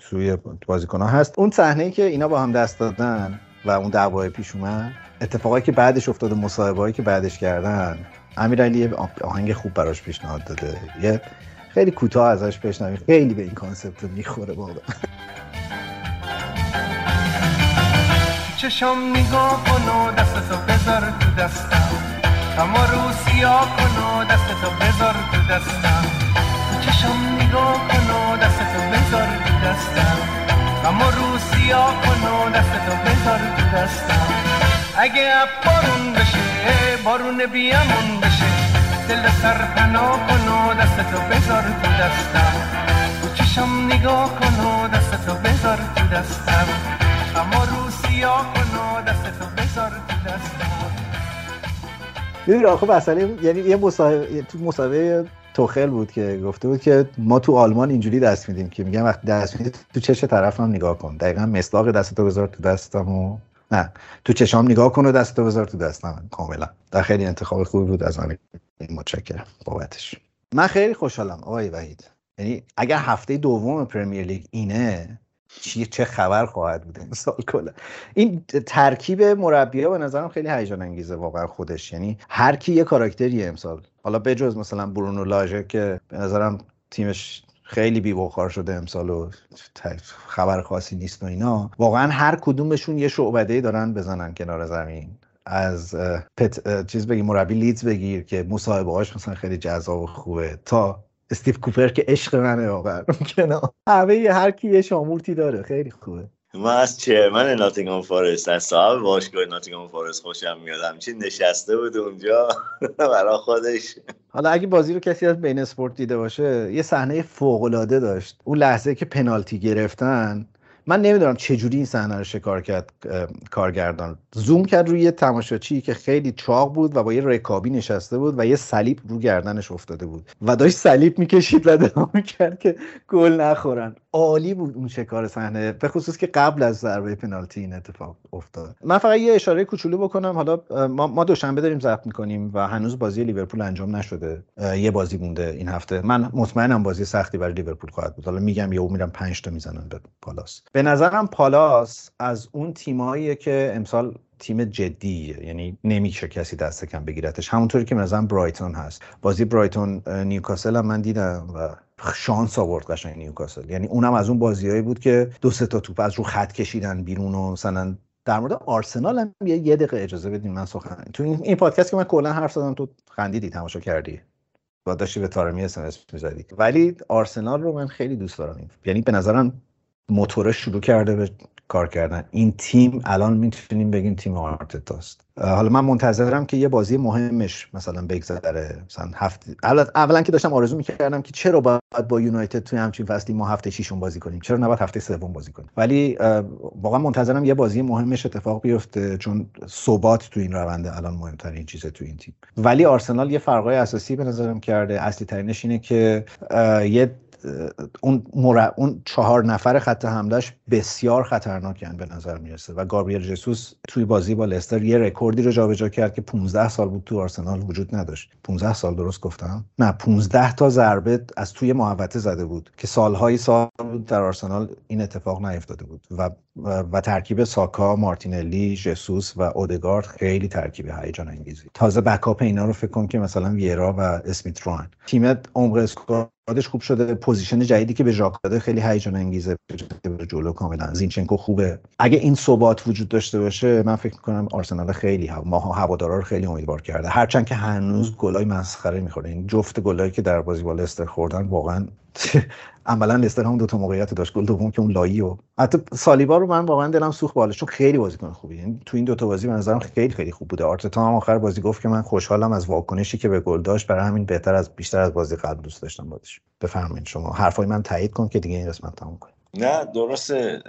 توی بازیکن‌ها هست. اون صحنه‌ای که اینا با هم دست دادن و اون دعوای پیش اومد، اتفاقی که بعدش افتاد، مصاحبه‌ای که بعدش کردن، امیرعلی آهنگ خوب براش پیشنهاد داده. یه خیلی کوتاه ازش بشنویم، خیلی به این کانسپت میخوره. بابا چشم نگاه کن و دستتو بذار تو دستم، اما رو سیاه کن و دستتو بذار تو دستم، چشم نگاه کن و دستتو بذار تو دستم، اما رو سیاه کن و دستتو بذار تو دستم. اگه بارون بشه، بارون بیامون بشه، دل سرپنا کن و دستتو بذار تو دستم، تو چشم نگاه کن و دستتو بذار تو دستم، اما رو سیاه کن و دستتو بذار تو دستم. ببین آخه مسئله، یعنی یه مصاحبه توخل بود که گفته بود که ما تو آلمان اینجوری دست میدیم که میگم وقتی دست میدی تو چش طرفم نگاه کن، دقیقاً مصداق دستتو بذار تو دستم و نه تو چشام نگاه کن و دستتو بذار تو دستم. کاملا در خیلی انتخاب خوبی بود از من، متشکرم بابتش. من خیلی خوشحالم آقای وحید، یعنی اگر هفته دوم پرمیر لیگ اینه چه خبر خواهد بود امسال کلا. این ترکیب مربی‌ها به نظرم خیلی هیجان انگیزه واقعا خودش، یعنی هر کی یه کاراکتریه امسال، حالا بجز مثلا برونو لاژه که به نظرم تیمش خیلی بی بخار شده امسال و خبر خاصی نیست و اینا، واقعا هر کدومشون یه شعبده‌ای دارن بزنن کنار زمین. از چیز بگیر، مربی لیدز بگیر که مصاحبه هاش مثلا خیلی جذاب و خوبه، تا استیو کوپر که عشق منه واقعا، همه هر کی یه شامورتی داره، خیلی خوبه. من از چیرمن ناتینگهام فارست، از صاحب باشگاه ناتینگهام فارست خوشم میاد، چی نشسته بود اونجا برای خودش. حالا اگه بازی رو کسی از بین اسپورت دیده باشه، یه صحنه فوق العاده داشت اون لحظه که پنالتی گرفتن. من نمیدونم چجوری این صحنه رو شکار کرد کارگردان، زوم کرد روی تماشاچی که خیلی چاق بود و با یه رکابی نشسته بود و یه صلیب رو گردنش افتاده بود و داشت صلیب میکشید و دعوا کرد که گل نخورن. عالی بود اون شکار صحنه، به خصوص که قبل از ضربه پنالتی این اتفاق افتاد. من فقط یه اشاره کوچولو بکنم، حالا ما دوشنبه داریم ضبط میکنیم و هنوز بازی لیورپول انجام نشده، یه بازی مونده این هفته. من مطمئنم بازی سختی برای لیورپول خواهد بود، حالا میگم یهو میرم 5 تا میزنن به پالاس. به نظرم پالاس از اون تیماییه که امسال تیم جدیه، یعنی نمیشه کسی دست کم بگیرتش، همونطوری که به نظرم برایتون هست. بازی برایتون نیوکاسل هم من دیدم و شانس آورد قشنگ نیوکاسل، یعنی اونم از اون بازیایی بود که 2-3 تا توپ از رو خط کشیدن بیرون. و مثلا در مورد آرسنال هم یه دقیقه اجازه بدین من سخن تو این پادکست که من کلا حرف زدم، تو خندیدی، تماشا کردی، داشتی به طارمی اسمس می‌زدی، ولی آرسنال رو من خیلی دوست دارم، یعنی به نظرم موتورش شروع کرده به کار کردن. این تیم الان میتونیم بگیم تیم آرتتاست. حالا من منتظرم که یه بازی مهمش مثلا بگذره، مثلا هفته اولا که داشتم آرزو میکردم که چرا باید با یونایتد توی همچین فصلی ما هفته ششم بازی کنیم، چرا نباید هفته سوم بازی کنیم، ولی واقعا منتظرم یه بازی مهمش اتفاق بیفته، چون ثبات تو این رونده الان مهمترین چیزه تو این تیم. ولی آرسنال یه فرقای اساسی به نظرم کرده، اصلی ترینش اینه که یه اون 4 نفر خط حملهش بسیار خطرناکن به نظر میرسه و گابریل ژسوس توی بازی با لستر یه رکوردی رو جابجا کرد که 15 سال بود تو آرسنال وجود نداشت. 15 سال درست گفتم؟ نه، 15 تا ضربه از توی محوطه زده بود که سالهای سال در آرسنال این اتفاق نیفتاده بود. و ترکیب ساکا، مارتینلی، ژسوس و اودگارد خیلی ترکیب هیجان انگیزی. تازه بکاپ اینا رو فکر کن که مثلا ویرا و اسمیت روان. تیم عمق اسکوادش خوب شده، پوزیشن جدیدی که به ژاک داده خیلی هیجان انگیزه، جلو کاملا. زینچنکو خوبه. اگه این ثبات وجود داشته باشه من فکر می‌کنم آرسنال خیلی هوادارا رو خیلی امیدوار کرده، هرچند که هنوز گلای مسخره می‌خوره. این جفت گلایی که در بازی با لستر خوردن واقعا عملاً لستر هم دو تا موقعیت داشت، گل دوم که اون لایی و حتی سالیبا رو من واقعا دلم سوخت بالاش، چون خیلی بازیکن خوبیه. یعنی تو این دو تا بازی به نظرم خیلی خوب بوده. آرتتا هم آخر بازی گفت که من خوشحالم از واکنشی که به گل داشت، برای همین بیشتر از بازی قبل دوست داشتم بازیش. بفرمایید شما حرفای من تایید کن که دیگه این قسمت تموم کنیم. نه درسته،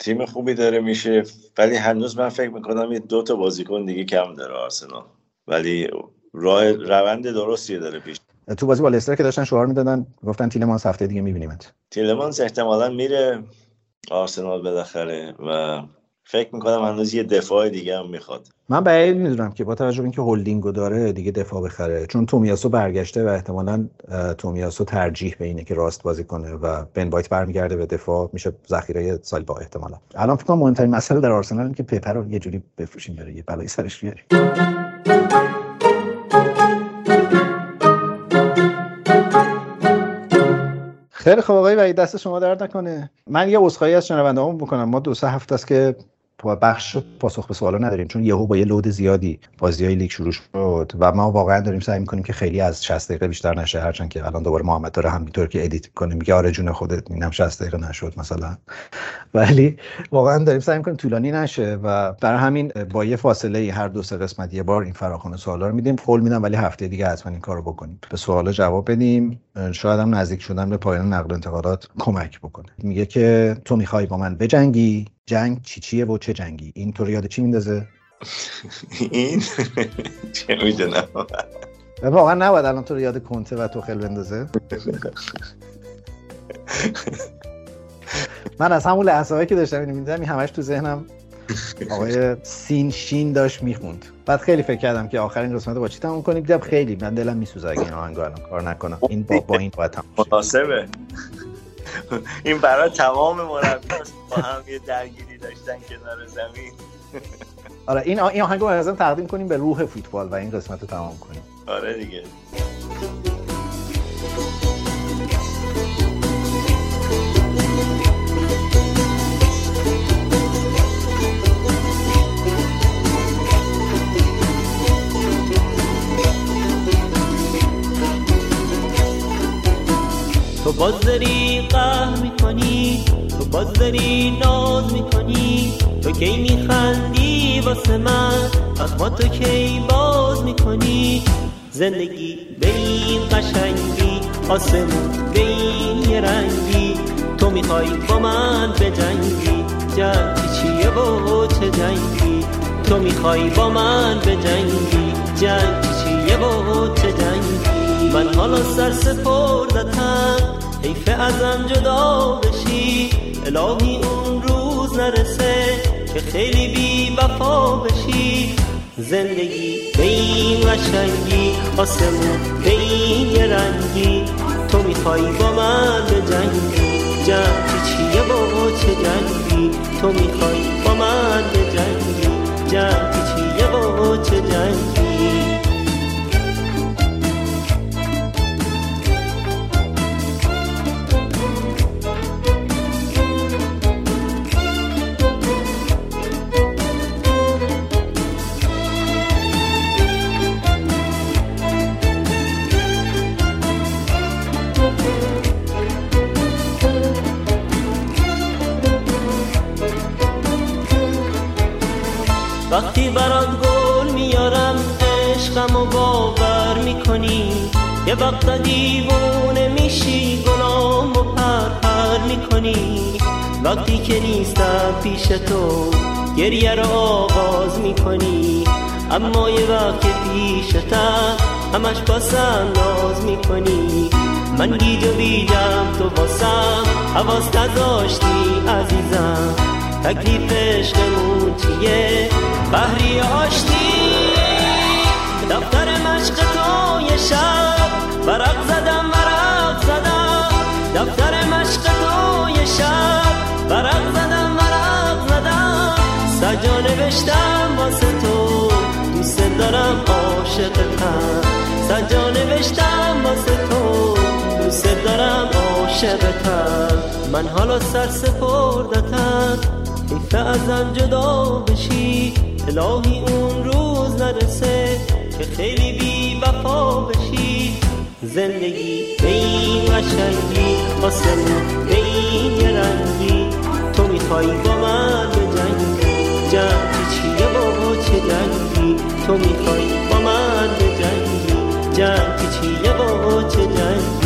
تیم خوبی داره میشه، ولی هنوز من فکر می‌کنم یه دو تا بازیکن دیگه کم داره آرسنال، ولی روند درستی داره پیش. تو بازی با لستر که داشتن شعار میدادن گفتن تیلمانس هفته دیگه میبینیمت. تیلمانس احتمالاً میره آرسنال بالاخره و فکر میکنم هنوز یه دفاع دیگه هم میخواد. من بعید میدونم که با توجه به اینکه هولدینگو داره دیگه دفاع بخره، چون تومیاسو برگشته و احتمالاً تومیاسو ترجیح به اینه که راست بازی کنه و بن وایت برمیگرده به دفاع، میشه ذخیره سالیبا احتمالاً. الان فکر کنم مهمترین مسئله در آرسنال اینه که پیپر رو یه جوری بفروشیم برای یه بلای سرش بیاریم. خیلی خب آقای وحید، دست شما درد نکنه. من یه عذرخواهی از شنونده‌هامون بکنم. ما دو سه هفته است که بخش پاسخ به سوالا نداریم، چون یهو با یه لود زیادی بازی‌های لیگ شروع شد و ما واقعا داریم سعی می‌کنیم که خیلی از 60 دقیقه بیشتر نشه، هرچند که الان دوباره محمد داره همینطور که ادیت می‌کنه میگه آره جون خودت اینم 60 دقیقه نشد مثلا، ولی واقعا داریم سعی می‌کنیم طولانی نشه و برای همین با یه فاصله هر دو سه قسمت یه بار این فراخوان سوالا رو میدیم. قول میدم ولی هفته دیگه حتما این کارو بکنیم، به سوالا جواب بدیم، شاید هم نزدیک شدن به پایان نقل و انتقالات کمک بکنه. میگه که تو می‌خوای با من بجنگی، جنگ چیه و چه جنگی؟ این تو رو یاد چی میندازه؟ این چه میدونم، واقعا نباید الان تو رو یاد کنته و توخل بندازه. من از همون لحظه‌ای که داشتم اینو می‌دیدم همش تو ذهنم آقای سین شین داشت میخوند. بعد خیلی فکر کردم که آخرین قسمت با چی تموم کنیم. دیدم خیلی من دلم میسوزه اگه این آهنگو الان کار نکنم. این با این باید تموم شه. مناسبه. این برای تمام مربی‌هاست با هم یه درگیری داشتن کنار زمین. آره این آهنگو لازم تقدیم کنیم به روح فوتبال و این قسمت رو تمام کنیم. آره دیگه. تو باز داری قهر میکنی، تو باز داری ناز میکنی، تو کی میخندی واسه من اخما، تو کی باز میکنی؟ زندگی به این قشنگی، آسمون به این یه رنگی، تو میخوای با من بجنگی، جنگ چیه و چه جنگی؟ تو میخوای با من بجنگی، جنگ چیه و چه جنگی؟ من حالا سرسپردتم، حیفه ازم جدا بشی، الهی اون روز نرسه که خیلی بی وفا بشی. زندگی به این قشنگی، آسمون به این یه رنگی، تو میخوای با من بجنگی، جنگ چیه و چه جنگی؟ تو میخوای با من بجنگی، جنگ چیه و چه جنگی؟ وقتی برات گل میارم عشقمو باور میکنی، یه وقتا دیوونه میشی گلامو پرپر میکنی، وقتی که نیستم پیش تو گریه رو آغاز میکنی، اما یه وقت پیشتم همش باسم ناز میکنی، من گیج و بیجم تو باسم حواس نداشتی عزیزم، تکلیف عشقمون چیه؟ بحری آشتی دفتر مشق تو یه شب ورق زدم ورق زدم، دفتر مشق تو یه شب ورق زدم ورق زدم، سجا نوشتم واسه تو دوست دارم عاشقتم، سجا نوشتم واسه تو دوست دارم عاشقتم. میشه بتن من حالا سر سپردتم، حیفه ازم جدا بشی، الهی اون روز نرسه که خیلی بی وفا بشی. زندگی به این قشنگی آسمون به این یه رنگی، تو میخوایی با من بجنگی، جنگی چیه بابا چه جنگی، تو میخوایی با من بجنگی، جنگی چیه بابا چه جنگی.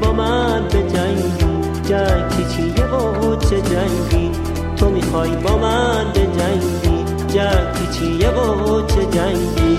با من به جنگی، جنگی چیه با چه جنگی، تو میخوای با من به جنگی، جنگی چیه با چه جنگی.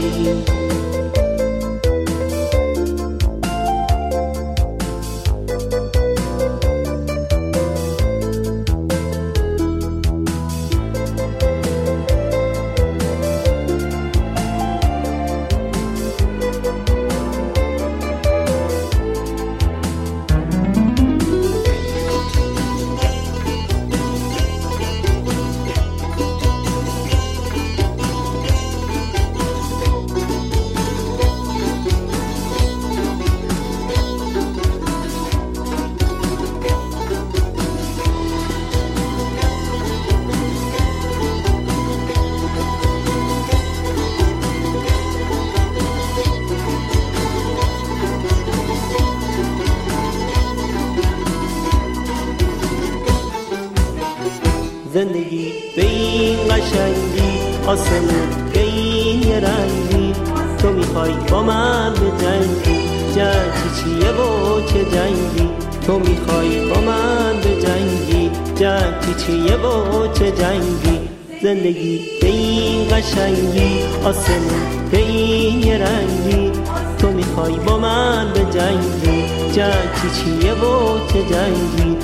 زندگی به این قشنگی آسمون به این یه رنگی، تو میخوایی با من به جنگی، جنگی چیه با چه جنگی، تو میخوایی با من به جنگی، جنگی چیه با چه جنگی. زندگی به این قشنگی آسمون به این یه رنگی، تو میخوایی با من به جنگی، جنگی چیه با چه جنگی،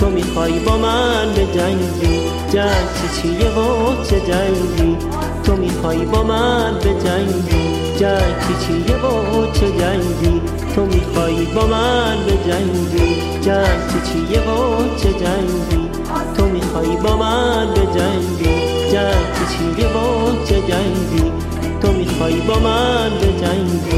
تو میخوایی با من به جنگی، جنگی چیه و چه جنگی، تو میخوایی با من به جنگی، جنگی چیه و چه جنگی، تو میخوایی با من به جنگی، جنگی چیه و چه جنگی، تو میخوایی با من به جنگی، جنگی چیه و چه جنگی، تو میخوایی با من به جنگی.